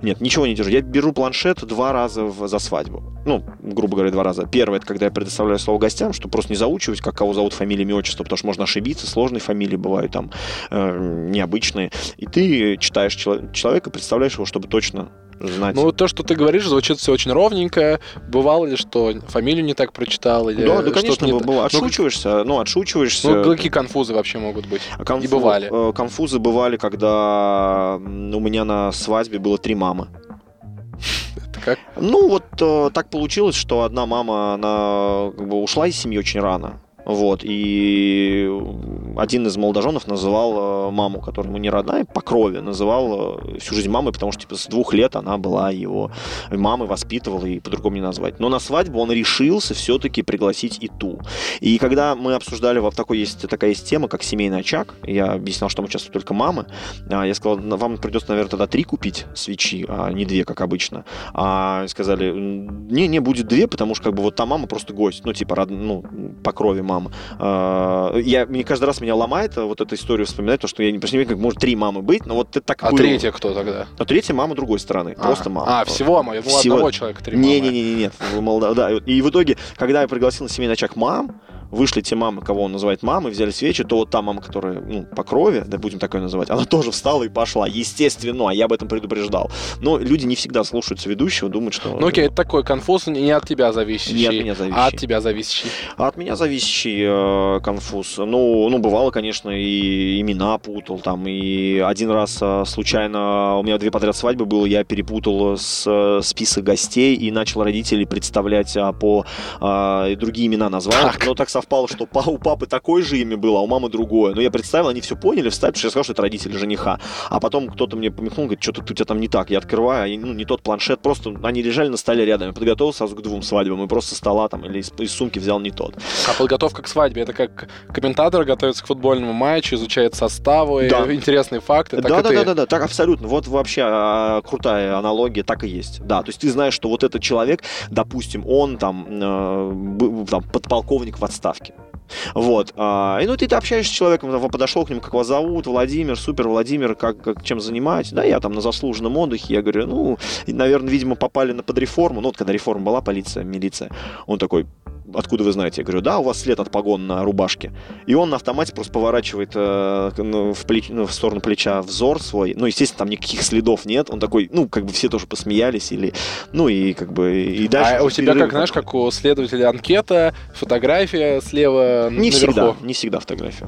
Нет, ничего не держу. Я беру планшет 2 раза за свадьбу. Ну, грубо говоря, 2 раза. Первое, это когда я предоставляю слово гостям, чтобы просто не заучивать, как кого зовут, фамилия, имя, отчество, потому что можно ошибиться, сложные фамилии бывают там, необычные. И ты читаешь человека, представляешь его, чтобы точно знать. Ну, то, что ты говоришь, звучит все очень ровненько. Бывало ли, что фамилию не так прочитал? Или да, конечно, бывало. Отшучиваешься. Ну, какие конфузы вообще могут быть? И бывали. Конфузы бывали, когда у меня на свадьбе было 3 мамы. Как? Ну, вот так получилось, что одна мама, она как бы ушла из семьи очень рано. Вот, и один из молодоженов называл маму, которая ему не родная, по крови, называл всю жизнь мамой, потому что типа с 2 лет она была его мамой, воспитывала, и по-другому не назвать. Но на свадьбу он решился все-таки пригласить и ту. И когда мы обсуждали, вот такая есть тема, как семейный очаг, я объяснял, что там участвуют только мамы, я сказал, вам придется, наверное, тогда 3 купить свечи, а не 2, как обычно. А сказали, не будет 2, потому что как бы вот та мама просто гость, ну типа по крови мама. Мне каждый раз меня ломает вот эту историю вспоминать, то, что я не понимаю, как может 3 мамы быть, но вот это так было. А 3-я кто тогда? А 3-я мама другой стороны, просто мама. Всего одного человека 3 мамы. Нет. Да. И в итоге, когда я пригласил на семейный очаг мам, вышли те мамы, кого он называет мамой, взяли свечи, то вот та мама, которая по крови, да будем так ее называть, она тоже встала и пошла, естественно, а я об этом предупреждал. Но люди не всегда слушаются ведущего, думают, что... Ну окей, это такой конфуз, не от тебя зависящий. Не от меня зависящий. А от тебя зависящий. А от меня зависящий конфуз. Ну, бывало, конечно, и имена путал, там, и один раз случайно, у меня 2 подряд свадьбы было, я перепутал список гостей и начал родителей представлять и другие имена назвал, но так совпало, что у папы такое же имя было, а у мамы другое. Но я представил, они все поняли, встали, потому что я сказал, что это родители жениха. А потом кто-то мне помехнул, говорит, что-то у тебя там не так. Я открываю, не тот планшет, просто они лежали на столе рядом. Я подготовился сразу к 2 свадьбам, и просто со стола там или из сумки взял не тот. А подготовка к свадьбе, это как комментатор готовится к футбольному матчу, изучает составы, да. Интересные факты. Да, так абсолютно. Вот вообще крутая аналогия, так и есть. Да, то есть ты знаешь, что вот этот человек, допустим, он там подполковник в отставке. Вот. И ну ты общаешься с человеком, подошел к нему, как вас зовут, Владимир, супер, Владимир, как чем занимаетесь? Да, я там на заслуженном отдыхе, я говорю, ну, наверное, видимо, попали под реформу. Ну, вот когда реформа была, полиция, милиция, он такой: откуда вы знаете? Я говорю, да, у вас след от погон на рубашке. И он на автомате просто поворачивает в сторону плеча взор свой. Ну, естественно, там никаких следов нет. Он такой, ну, как бы все тоже посмеялись. Или, ну, и как бы... И дальше а у тебя, как, знаешь, как у следователя анкета, фотография слева не наверху? Не всегда фотография.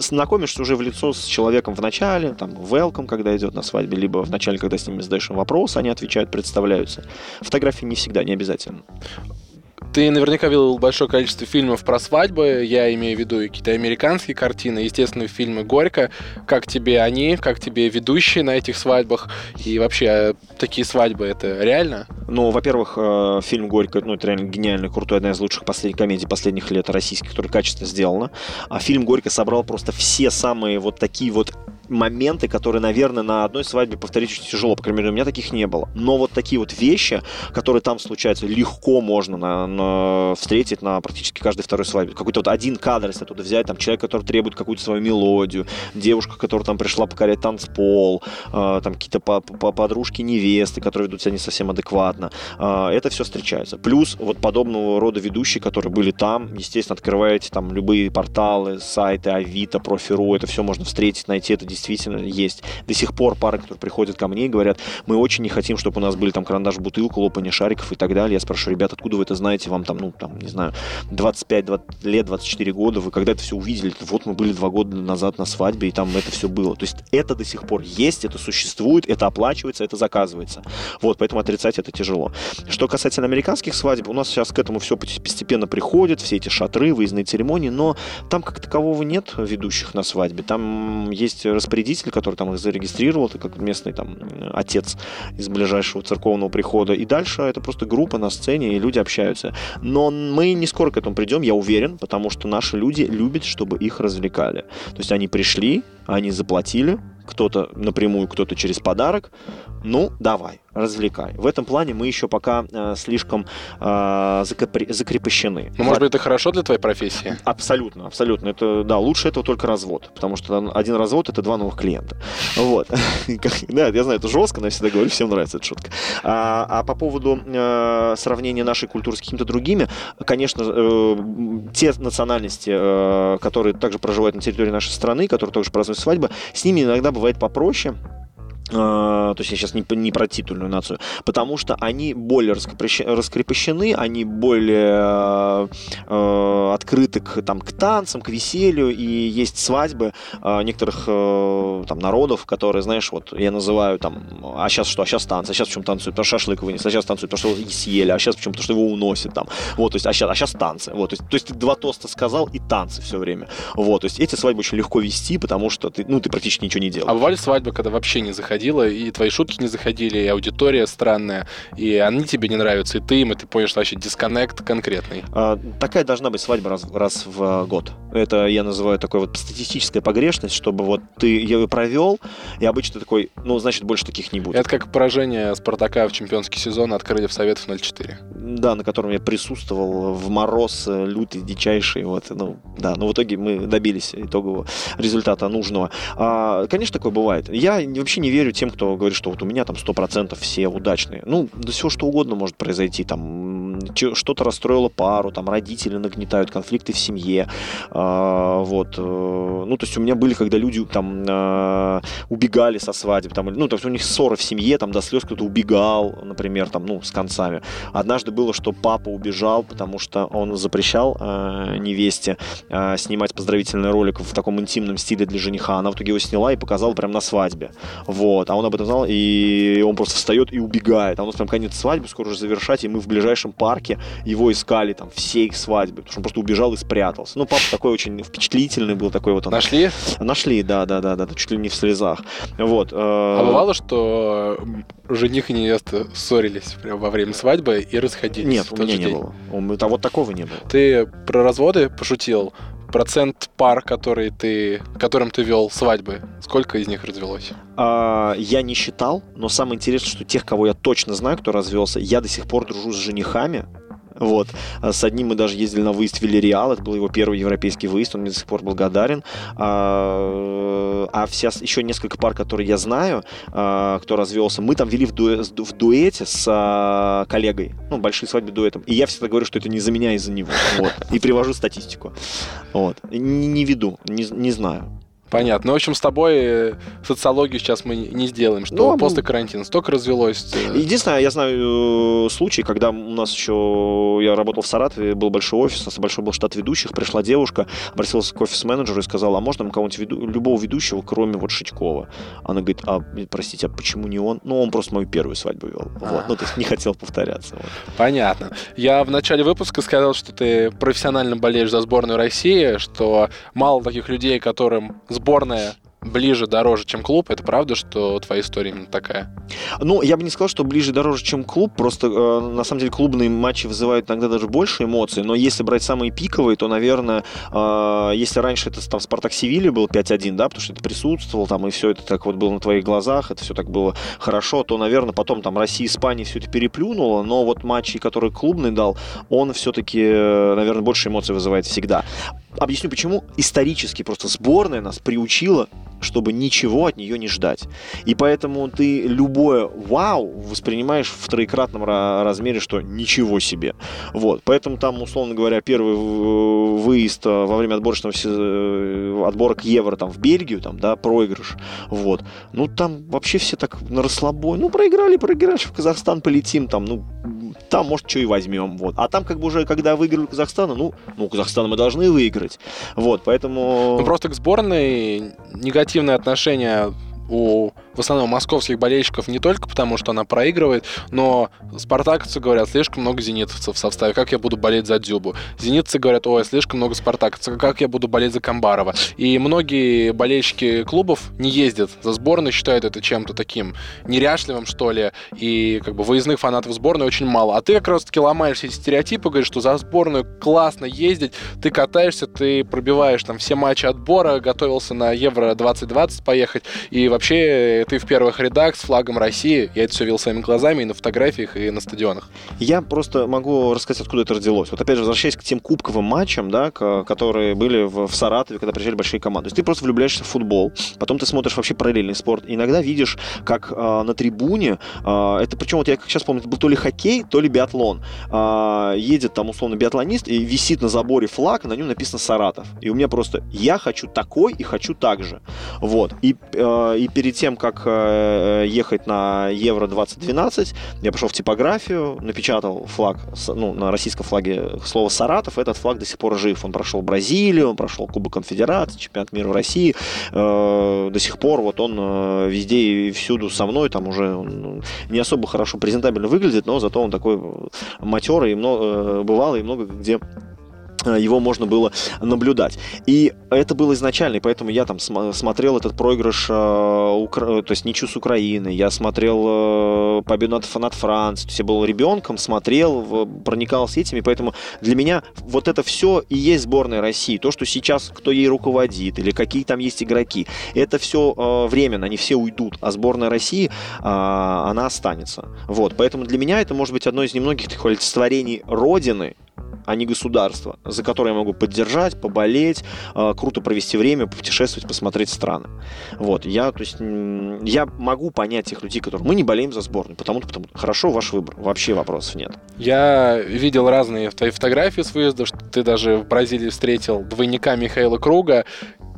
Знакомишься уже в лицо с человеком в начале, там, welcome, когда идет на свадьбе, либо в начале, когда с ними задаешь им вопрос, они отвечают, представляются. Фотографии не всегда, не обязательно. Ты наверняка видел большое количество фильмов про свадьбы, я имею в виду и какие-то американские картины, естественно, фильмы «Горько». Как тебе они, как тебе ведущие на этих свадьбах? И вообще, такие свадьбы, это реально? Ну, во-первых, фильм «Горько», ну, это реально гениально крутой, одна из лучших комедий последних лет российских, которая качественно сделана. А фильм «Горько» собрал просто все самые вот такие вот моменты, которые, наверное, на одной свадьбе повторить очень тяжело, по крайней мере, у меня таких не было. Но вот такие вот вещи, которые там случаются, легко можно встретить на практически каждой второй свадьбе. Какой-то вот один кадр, если оттуда взять, там человек, который требует какую-то свою мелодию, девушка, которая там пришла покорять танцпол, там какие-то подружки-невесты, которые ведут себя не совсем адекватно. Это все встречается. Плюс вот подобного рода ведущие, которые были там, естественно, открываете там любые порталы, сайты, Авито, Профи.ру, это все можно встретить, найти, это действительно есть. До сих пор пары, которые приходят ко мне и говорят, мы очень не хотим, чтобы у нас были там карандаш, бутылка, лопание шариков и так далее. Я спрашиваю, ребят, откуда вы это знаете? Вам там, ну, там, не знаю, 25 лет, 24 года, вы когда это все увидели? Вот мы были 2 года назад на свадьбе, и там это все было. То есть это до сих пор есть, это существует, это оплачивается, это заказывается. Вот, поэтому отрицать это тяжело. Что касательно американских свадеб, у нас сейчас к этому все постепенно приходит, все эти шатры, выездные церемонии, но там как такового нет ведущих на свадьбе. Там есть распорядитель, который там их зарегистрировал, это как местный там отец из ближайшего церковного прихода. И дальше это просто группа на сцене, и люди общаются. Но мы не скоро к этому придем, я уверен, потому что наши люди любят, чтобы их развлекали. То есть они пришли, они заплатили, кто-то напрямую, кто-то через подарок. Ну, давай, развлекай. В этом плане мы еще пока слишком закрепощены. Ну, может быть, это хорошо для твоей профессии? Абсолютно, абсолютно. Это, да, лучше этого только развод, потому что один развод — это 2 новых клиента. Вот. Да, я знаю, это жестко, но я всегда говорю, всем нравится эта шутка. А по поводу сравнения нашей культуры с какими-то другими, конечно, те национальности, которые также проживают на территории нашей страны, которые также празднуют свадьбы, с ними иногда бывает попроще. То есть я сейчас не про титульную нацию, потому что они более раскрепощены, они более открыты к танцам, к веселью, и есть свадьбы некоторых там народов, которые, знаешь, вот я называю там, а сейчас что, а сейчас танцы, а сейчас почему танцуют, потому что шашлык вынесли, а сейчас танцуют, потому что съели, а сейчас почему-то, что его уносят там, вот, то есть, а сейчас танцы, вот, то есть ты 2 тоста сказал и танцы все время, вот, то есть эти свадьбы очень легко вести, потому что ты практически ничего не делал. А бывали свадьбы, когда вообще не заходили? И твои шутки не заходили, и аудитория странная, и они тебе не нравятся, и ты им, и ты понимаешь, что вообще дисконнект конкретный. Такая должна быть свадьба раз в год. Это я называю такой вот статистическая погрешность, чтобы вот ты ее провел, и обычно такой, ну, значит, больше таких не будет. Это как поражение «Спартака» в чемпионский сезон от «Крыльев Советов» 0-4. Да, на котором я присутствовал в мороз лютый, дичайший, вот, ну, да, но в итоге мы добились итогового результата нужного. Конечно, такое бывает. Я вообще не верю тем, кто говорит, что вот у меня там 100% все удачные. Ну, да всего что угодно может произойти. Там что-то расстроило пару, там родители нагнетают, конфликты в семье. Вот. Ну, то есть у меня были, когда люди там убегали со свадеб. Там, ну, то есть у них ссоры в семье, там до слез кто-то убегал, например, там, ну, с концами. Однажды было, что папа убежал, потому что он запрещал невесте снимать поздравительный ролик в таком интимном стиле для жениха. Она в итоге его сняла и показала прямо на свадьбе. Вот, а он об этом знал, и он просто встает и убегает. А у нас прям конец свадьбы, скоро уже завершать, и мы в ближайшем парке его искали там все их свадьбы, потому что он просто убежал и спрятался. Ну, папа такой очень впечатлительный был, такой вот он. Нашли? Нашли, да, чуть ли не в слезах. Вот. А бывало, что жених и невеста ссорились прямо во время свадьбы и расходились? Нет, у меня не было. А вот такого не было. Ты про разводы пошутил? Процент пар, которым ты вел свадьбы, сколько из них развелось? Я не считал, но самое интересное, что тех, кого я точно знаю, кто развелся, я до сих пор дружу с женихами. Вот. С одним мы даже ездили на выезд в Вильяреал. Это был его первый европейский выезд. Он мне до сих пор благодарен. А вся, еще несколько пар, которые я знаю, кто развелся, мы там вели в дуэте с коллегой. Ну, большие свадьбы дуэтом. И я всегда говорю, что это не за меня, а из-за него. Вот. И привожу статистику. Вот. Не веду, не знаю. Понятно. Ну, в общем, с тобой социологию сейчас мы не сделаем, что ну, после карантина столько развелось. Единственное, я знаю случай, когда у нас еще... Я работал в Саратове, был большой офис, у нас большой был штат ведущих, пришла девушка, обратилась к офис-менеджеру и сказала, а можно кого-нибудь любого ведущего, кроме вот Шичкова? Она говорит, а, простите, а почему не он? Ну, он просто мою первую свадьбу вел. Вот. Ну, то есть не хотел повторяться. Вот. Понятно. Я в начале выпуска сказал, что ты профессионально болеешь за сборную России, что мало таких людей, которым... Сборная ближе, дороже, чем клуб. Это правда, что твоя история именно такая? Ну, я бы не сказал, что ближе, дороже, чем клуб. Просто, на самом деле, клубные матчи вызывают иногда даже больше эмоций. Но если брать самые пиковые, то, наверное, если раньше это там Спартак-Севилья был 5-1, да, потому что это присутствовал, там, и все это так вот было на твоих глазах, это все так было хорошо, то, наверное, потом там Россия-Испания все это переплюнула. Но вот матчи, которые клубный дал, он все-таки, наверное, больше эмоций вызывает всегда. Объясню, почему. Исторически просто сборная нас приучила, чтобы ничего от нее не ждать. И поэтому ты любое вау воспринимаешь в троекратном размере, что ничего себе. Вот. Поэтому там, условно говоря, первый выезд во время отбора к Евро там, в Бельгию, там, да, проигрыш. Вот. Ну, там вообще все так на расслабоне. Ну, проиграли, в Казахстан полетим, там, ну, там, может, что и возьмем. Вот. А там, как бы уже, когда выиграли Казахстана, ну, Казахстана мы должны выиграть. Вот, поэтому... Ну, просто к сборной негативное отношение у, в основном, московских болельщиков не только потому, что она проигрывает, но спартаковцы говорят, слишком много зенитовцев в составе, как я буду болеть за Дзюбу. Зенитцы говорят, ой, слишком много спартаковцев, как я буду болеть за Камбарова. И многие болельщики клубов не ездят за сборную, считают это чем-то таким неряшливым, что ли, и как бы выездных фанатов сборной очень мало. А ты как раз-таки ломаешь все эти стереотипы, говоришь, что за сборную классно ездить, ты катаешься, ты пробиваешь там все матчи отбора, готовился на Евро-2020 поехать, и вообще, ты в первых рядах с флагом России. Я это все видел своими глазами и на фотографиях, и на стадионах. Я просто могу рассказать, откуда это родилось. Вот опять же, возвращаясь к тем кубковым матчам, да, которые были в Саратове, когда приезжали большие команды. То есть ты просто влюбляешься в футбол, потом ты смотришь вообще параллельный спорт. Иногда видишь, как на трибуне, это причем, вот я как сейчас помню, это был то ли хоккей, то ли биатлон. Едет там, условно, биатлонист и висит на заборе флаг, и на нем написано «Саратов». И у меня просто «Я хочу такой и хочу так же». Вот. И перед тем, как ехать на Евро-2012, я пошел в типографию, напечатал флаг, ну, на российском флаге слово «Саратов». Этот флаг до сих пор жив. Он прошел Бразилию, он прошел Кубок Конфедерации, Чемпионат мира в России. До сих пор вот он везде и всюду со мной. Там уже не особо хорошо презентабельно выглядит, но зато он такой матерый, бывалый, и много где... его можно было наблюдать. И это было изначально, и поэтому я там смотрел этот проигрыш, то есть ничью с Украиной, я смотрел победу над Францией, то есть я был ребенком, смотрел, проникался этими, поэтому для меня вот это все и есть сборная России, то, что сейчас, кто ей руководит, или какие там есть игроки, это все временно, они все уйдут, а сборная России, она останется. Вот, поэтому для меня это может быть одно из немногих таких олицетворений Родины, а не государство, за которое я могу поддержать, поболеть, круто провести время, путешествовать, посмотреть страны. Вот, я могу понять тех людей, которые... Мы не болеем за сборную, потому что хорошо, ваш выбор, вообще вопросов нет. Я видел разные твои фотографии с выездов, что ты даже в Бразилии встретил двойника Михаила Круга.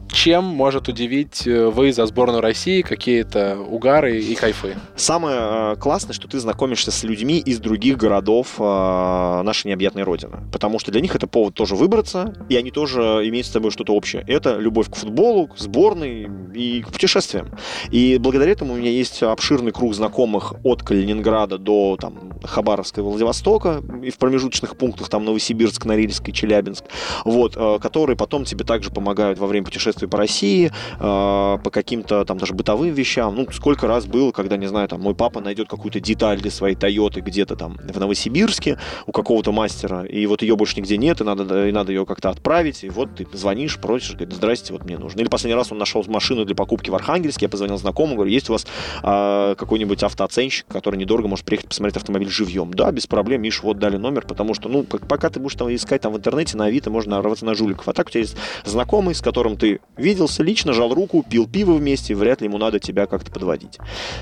Чем может удивить вы за сборную России какие-то угары и кайфы? Самое классное, что ты знакомишься с людьми из других городов нашей необъятной Родины. Потому что для них это повод тоже выбраться, и они тоже имеют с тобой что-то общее. Это любовь к футболу, к сборной и к путешествиям. И благодаря этому у меня есть обширный круг знакомых от Калининграда до там, Хабаровска и Владивостока, и в промежуточных пунктах там Новосибирск, Норильск и Челябинск, вот, которые потом тебе также помогают во время путешествий путешествий по России, по каким-то там даже бытовым вещам. Ну, сколько раз было, когда, не знаю, там мой папа найдет какую-то деталь для своей Тойоты где-то там в Новосибирске у какого-то мастера, и вот ее больше нигде нет, и надо ее как-то отправить, и вот ты звонишь, просишь, говорит, здрасте, вот мне нужно. Или последний раз он нашел машину для покупки в Архангельске, я позвонил знакомому, говорю, есть у вас какой-нибудь автооценщик, который недорого может приехать посмотреть автомобиль живьем? Да, без проблем, Миш, вот дали номер, потому что, ну, пока ты будешь там искать там в интернете, на Авито можно нарваться на жуликов, а так у тебя есть знакомый, с которым ты виделся лично, жал руку, пил пиво вместе, вряд ли ему надо тебя как-то подводить.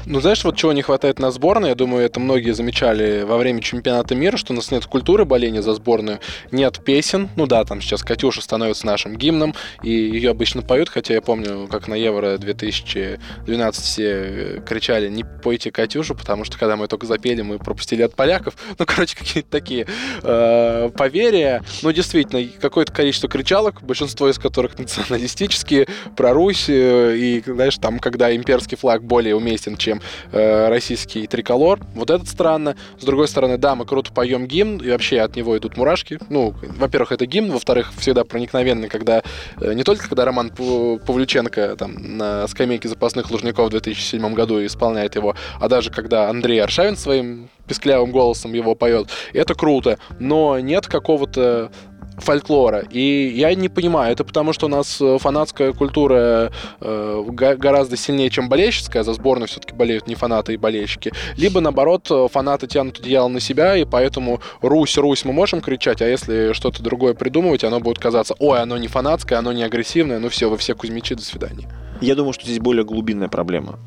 Ну, знаешь, вот чего не хватает на сборной, я думаю, это многие замечали во время чемпионата мира, что у нас нет культуры боления за сборную, нет песен, ну да, там сейчас «Катюша» становится нашим гимном, и ее обычно поют, хотя я помню, как на Евро 2012 все кричали «Не пойте «Катюшу», потому что когда мы только запели, мы пропустили от поляков, ну, короче, какие-то такие поверья, ну, действительно, какое-то количество кричалок, большинство из которых националистические, про Русь, и, знаешь, там, когда имперский флаг более уместен, чем российский триколор, вот это странно. С другой стороны, да, мы круто поем гимн, и вообще от него идут мурашки. Ну, во-первых, это гимн, во-вторых, всегда проникновенно, когда, не только когда Роман Павлюченко там на скамейке запасных Лужников в 2007 году исполняет его, а даже когда Андрей Аршавин своим писклявым голосом его поет. Это круто, но нет какого-то фольклора. И я не понимаю, это потому, что у нас фанатская культура гораздо сильнее, чем болельщицкая, за сборную все-таки болеют не фанаты и болельщики, либо, наоборот, фанаты тянут одеяло на себя, и поэтому «Русь, Русь» мы можем кричать, а если что-то другое придумывать, оно будет казаться, ой, оно не фанатское, оно не агрессивное, ну все, вы все кузьмичи, до свидания. Я думаю, что здесь более глубинная проблема.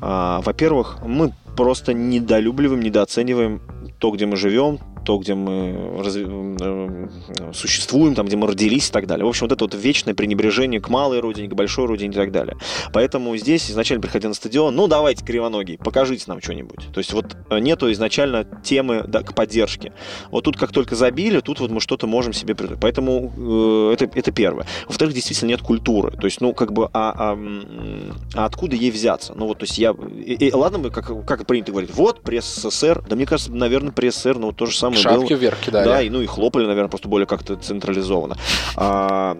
Во-первых, мы просто недолюбливаем, недооцениваем то, где мы живем, то, где мы существуем, там, где мы родились и так далее. В общем, вот это вот вечное пренебрежение к малой родине, к большой родине и так далее. Поэтому здесь изначально, приходя на стадион, ну, давайте, кривоногие, покажите нам что-нибудь. То есть вот нету изначально темы, да, к поддержке. Вот тут как только забили, тут вот мы что-то можем себе придумать. Поэтому это первое. Во-вторых, действительно нет культуры. То есть, ну, как бы, а откуда ей взяться? Ну, вот, то есть я... Ладно, как принято говорить, вот, пресс СССР. Да мне кажется, наверное, пресс СССР, ну, вот то же самое. Шапки вверх кидали. Да, и, ну, и хлопали, наверное, просто более как-то централизованно.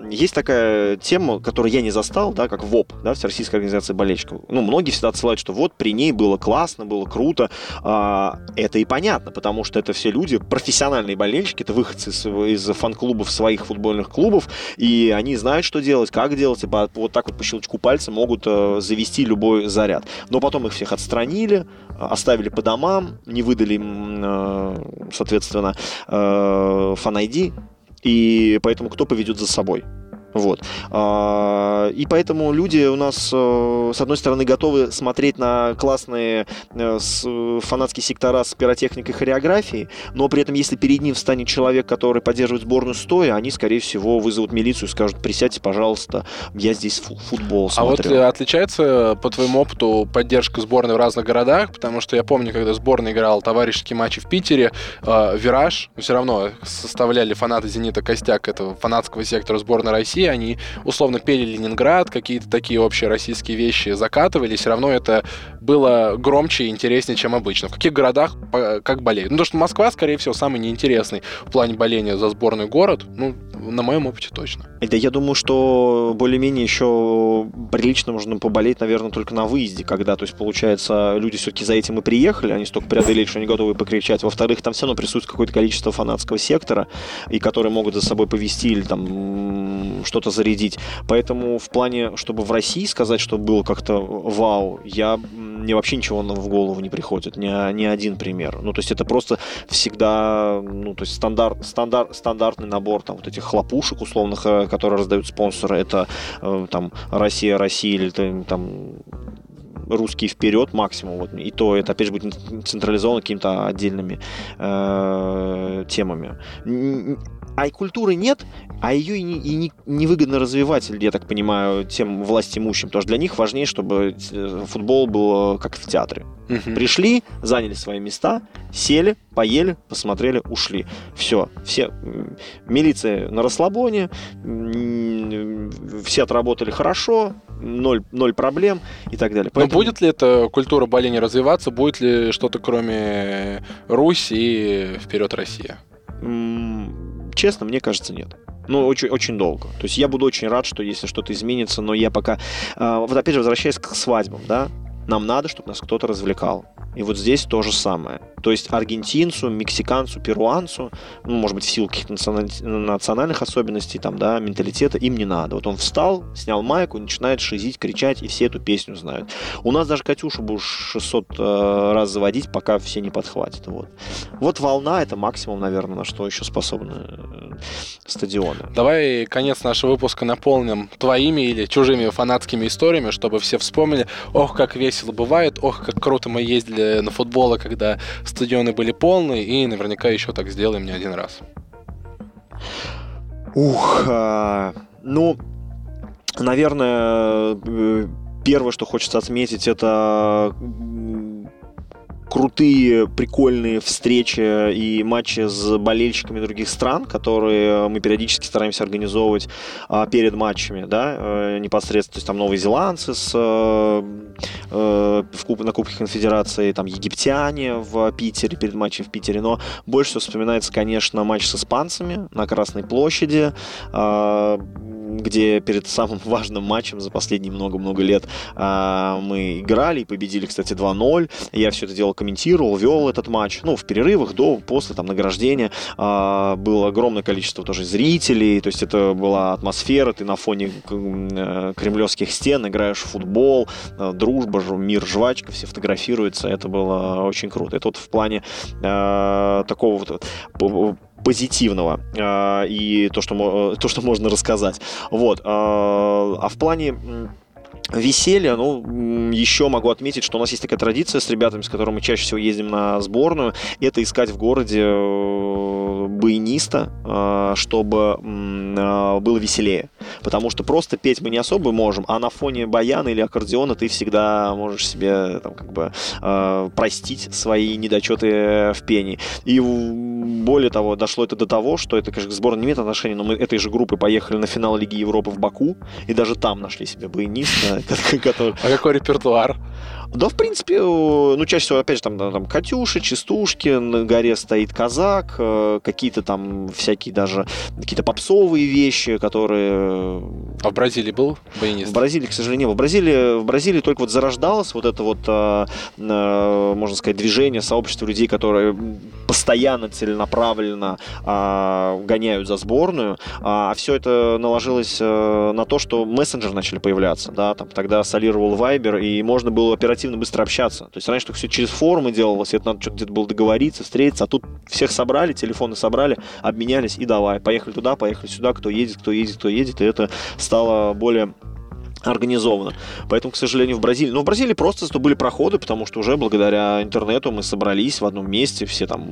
Есть такая тема, которую я не застал, да, как ВОП, да, Всероссийская организация болельщиков. Ну, многие всегда отсылают, что вот при ней было классно, было круто. Это и понятно, потому что это все люди, профессиональные болельщики, это выходцы из фан-клубов своих футбольных клубов, и они знают, что делать, как делать, и вот так вот по щелчку пальца могут завести любой заряд. Но потом их всех отстранили, оставили по домам, не выдали им, соответственно, фан-айди, и поэтому кто поведет за собой? Вот. И поэтому люди у нас, с одной стороны, готовы смотреть на классные фанатские сектора с пиротехникой и хореографией, но при этом, если перед ним встанет человек, который поддерживает сборную стоя, они, скорее всего, вызовут милицию и скажут, присядьте, пожалуйста, я здесь футбол смотрю. А вот отличается, по твоему опыту, поддержка сборной в разных городах? Потому что я помню, когда сборная играла товарищеские матчи в Питере, «Вираж», все равно составляли фанаты «Зенита» костяк этого фанатского сектора сборной России, они условно пели «Ленинград», какие-то такие общие российские вещи закатывали, все равно это было громче и интереснее, чем обычно. В каких городах как болеют? Ну, то, что Москва, скорее всего, самый неинтересный в плане боления за сборную город, ну, на моем опыте точно. Это, я думаю, что более-менее еще прилично можно поболеть, наверное, только на выезде, когда, то есть, получается, люди все-таки за этим и приехали, они столько преодолели, что они готовы покричать. Во-вторых, там все равно присутствует какое-то количество фанатского сектора, и которые могут за собой повести или там что-то зарядить. Поэтому в плане, чтобы в России сказать, что было как-то вау, мне вообще ничего в голову не приходит. Ни один пример. Ну, то есть это просто всегда, ну, то есть стандартный набор там вот этих хлопушек условных, которые раздают спонсоры. Это там «Россия, Россия» или там «Русские вперед» максимум. Вот. И то это, опять же, будет централизовано какими-то отдельными темами. А и культуры нет, а ее и невыгодно развивать, я так понимаю, тем властимущим. Потому что для них важнее, чтобы футбол был как в театре. Угу. Пришли, заняли свои места, сели, поели, посмотрели, ушли. Все. Милиция на расслабоне, все отработали хорошо, ноль проблем и так далее. Поэтому... Но будет ли эта культура боления развиваться? Будет ли что-то кроме «Русь» и «Вперед, Россия»? Честно, мне кажется, нет. Ну, очень, очень долго. То есть я буду очень рад, что если что-то изменится, но я пока... Вот опять же, возвращаясь к свадьбам, да, нам надо, чтобы нас кто-то развлекал. И вот здесь то же самое. То есть аргентинцу, мексиканцу, перуанцу, ну, может быть, в силу каких-то национальных особенностей, там, да, менталитета, им не надо. Вот он встал, снял майку, начинает шизить, кричать, и все эту песню знают. У нас даже Катюшу будешь 600 раз заводить, пока все не подхватят. Вот, вот волна — это максимум, наверное, на что еще способны стадионы. Давай конец нашего выпуска наполним твоими или чужими фанатскими историями, чтобы все вспомнили: ох, как весело бывает, ох, как круто мы ездили на футболы, когда стадионы были полные, и наверняка еще так сделаем не один раз. Ух, ну, наверное, первое, что хочется отметить, это крутые, прикольные встречи и матчи с болельщиками других стран, которые мы периодически стараемся организовывать перед матчами, да, непосредственно. То есть там новые зеландцы на Кубке Конфедерации, там египтяне в Питере, перед матчем в Питере. Но больше всего вспоминается, конечно, матч с испанцами на Красной площади, где перед самым важным матчем за последние много-много лет мы играли и победили, кстати, 2-0. Я все это дело комментировал, вел этот матч. Ну, в перерывах, до, после, там, награждения. Было огромное количество тоже зрителей. То есть это была атмосфера. Ты на фоне кремлевских стен играешь в футбол. Дружба, мир, жвачка. Все фотографируются. Это было очень круто. Это вот в плане такого вот... позитивного и то, что можно рассказать. Вот. А в плане веселья, ну, еще могу отметить, что у нас есть такая традиция с ребятами, с которыми мы чаще всего ездим на сборную, это искать в городе баяниста, чтобы было веселее. Потому что просто петь мы не особо можем, а на фоне баяна или аккордеона ты всегда можешь себе там, как бы, простить свои недочеты в пении. И более того, дошло это до того, что это, конечно, к сборной не имеет отношения, но мы этой же группой поехали на финал Лиги Европы в Баку, и даже там нашли себе баяниста. А какой репертуар? Да, в принципе, ну, чаще всего, опять же, там Катюши, частушки, на горе стоит казак, какие-то там всякие даже какие-то попсовые вещи, которые... А в Бразилии был баянист? В Бразилии, к сожалению, не было. В Бразилии только вот зарождалось вот это вот, можно сказать, движение, сообщество людей, которые постоянно, целенаправленно гоняют за сборную, а все это наложилось на то, что мессенджеры начали появляться, да, там тогда солировал Viber, и можно было оперативно быстро общаться. То есть раньше только все через форумы делалось, это надо что-то где-то было договориться, встретиться, а тут всех собрали, телефоны собрали, обменялись и давай. Поехали туда, поехали сюда, кто едет, и это стало более организовано. Поэтому, к сожалению, в Бразилии... Но в Бразилии просто были проходы, потому что уже благодаря интернету мы собрались в одном месте, все там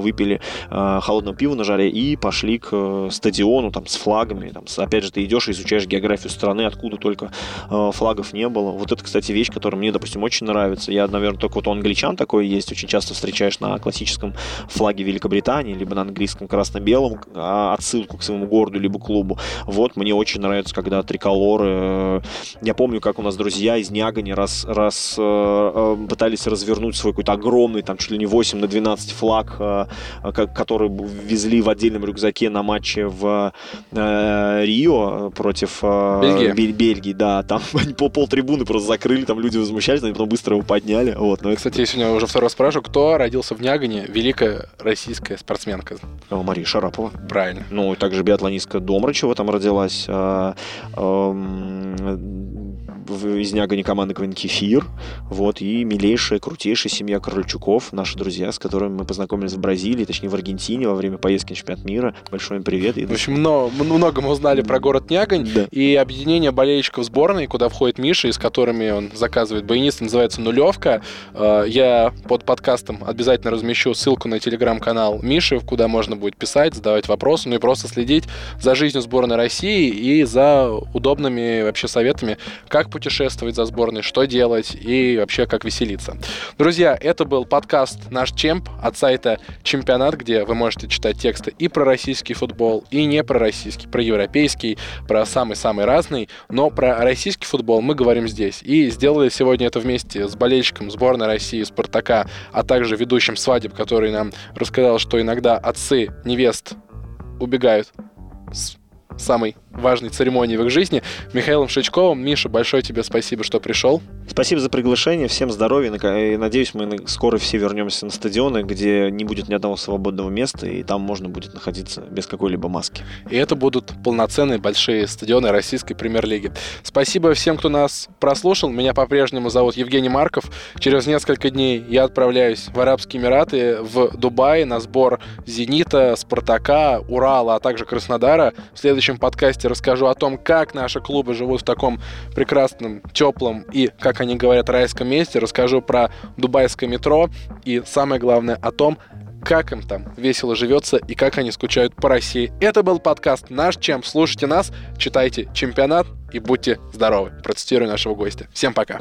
выпили холодного пива на жаре и пошли к стадиону там с флагами. Там, опять же, ты идешь и изучаешь географию страны, откуда только флагов не было. Вот это, кстати, вещь, которая мне, допустим, очень нравится. Я, наверное, только вот у англичан такое есть. Очень часто встречаешь на классическом флаге Великобритании, либо на английском красно-белом отсылку к своему городу, либо клубу. Вот, мне очень нравится, когда триколоры... Я помню, как у нас друзья из Нягани пытались развернуть свой какой-то огромный, там, чуть ли не 8 на 12 флаг, который везли в отдельном рюкзаке на матче в Рио против Бельгии. Да, там они полтрибуны просто закрыли, там люди возмущались, они потом быстро его подняли. Вот, но кстати, я сегодня уже второй раз спрашиваю, кто родился в Нягане? Великая российская спортсменка. Мария Шарапова. Правильно. Ну, и также биатлонистка Домрачева там родилась. Из Нягани команды КВН «Кефир». Вот, и милейшая, крутейшая семья Корольчуков, наши друзья, с которыми мы познакомились в Бразилии, точнее в Аргентине во время поездки на чемпионат мира. Большой им привет. В общем, много мы узнали про город Нягань, да. И объединение болельщиков сборной, куда входит Миша, и с которыми он заказывает баяниста, называется «Нулевка». Я под подкастом обязательно размещу ссылку на телеграм-канал Миши, куда можно будет писать, задавать вопросы, ну и просто следить за жизнью сборной России и за удобными вообще советами, как путешествовать за сборной, что делать и вообще как веселиться. Друзья, это был подкаст «Наш Чемп» от сайта «Чемпионат», где вы можете читать тексты и про российский футбол, и не про российский, про европейский, про самый-самый разный, но про российский футбол мы говорим здесь. И сделали сегодня это вместе с болельщиком сборной России, Спартака, а также ведущим свадеб, который нам рассказал, что иногда отцы невест убегают с самой важной церемонии в их жизни, Михаилом Шичковым. Миша, большое тебе спасибо, что пришел. Спасибо за приглашение, всем здоровья, и надеюсь, мы скоро все вернемся на стадионы, где не будет ни одного свободного места, и там можно будет находиться без какой-либо маски. И это будут полноценные большие стадионы российской премьер-лиги. Спасибо всем, кто нас прослушал. Меня по-прежнему зовут Евгений Марков. Через несколько дней я отправляюсь в Арабские Эмираты, в Дубай, на сбор «Зенита», «Спартака», «Урала», а также «Краснодара». В следующем подкасте расскажу о том, как наши клубы живут в таком прекрасном, теплом и, как они говорят, райском месте. Расскажу про дубайское метро и, самое главное, о том, как им там весело живется и как они скучают по России. Это был подкаст «Наш Чем». Слушайте нас, читайте «Чемпионат» и будьте здоровы. Процитирую нашего гостя. Всем пока.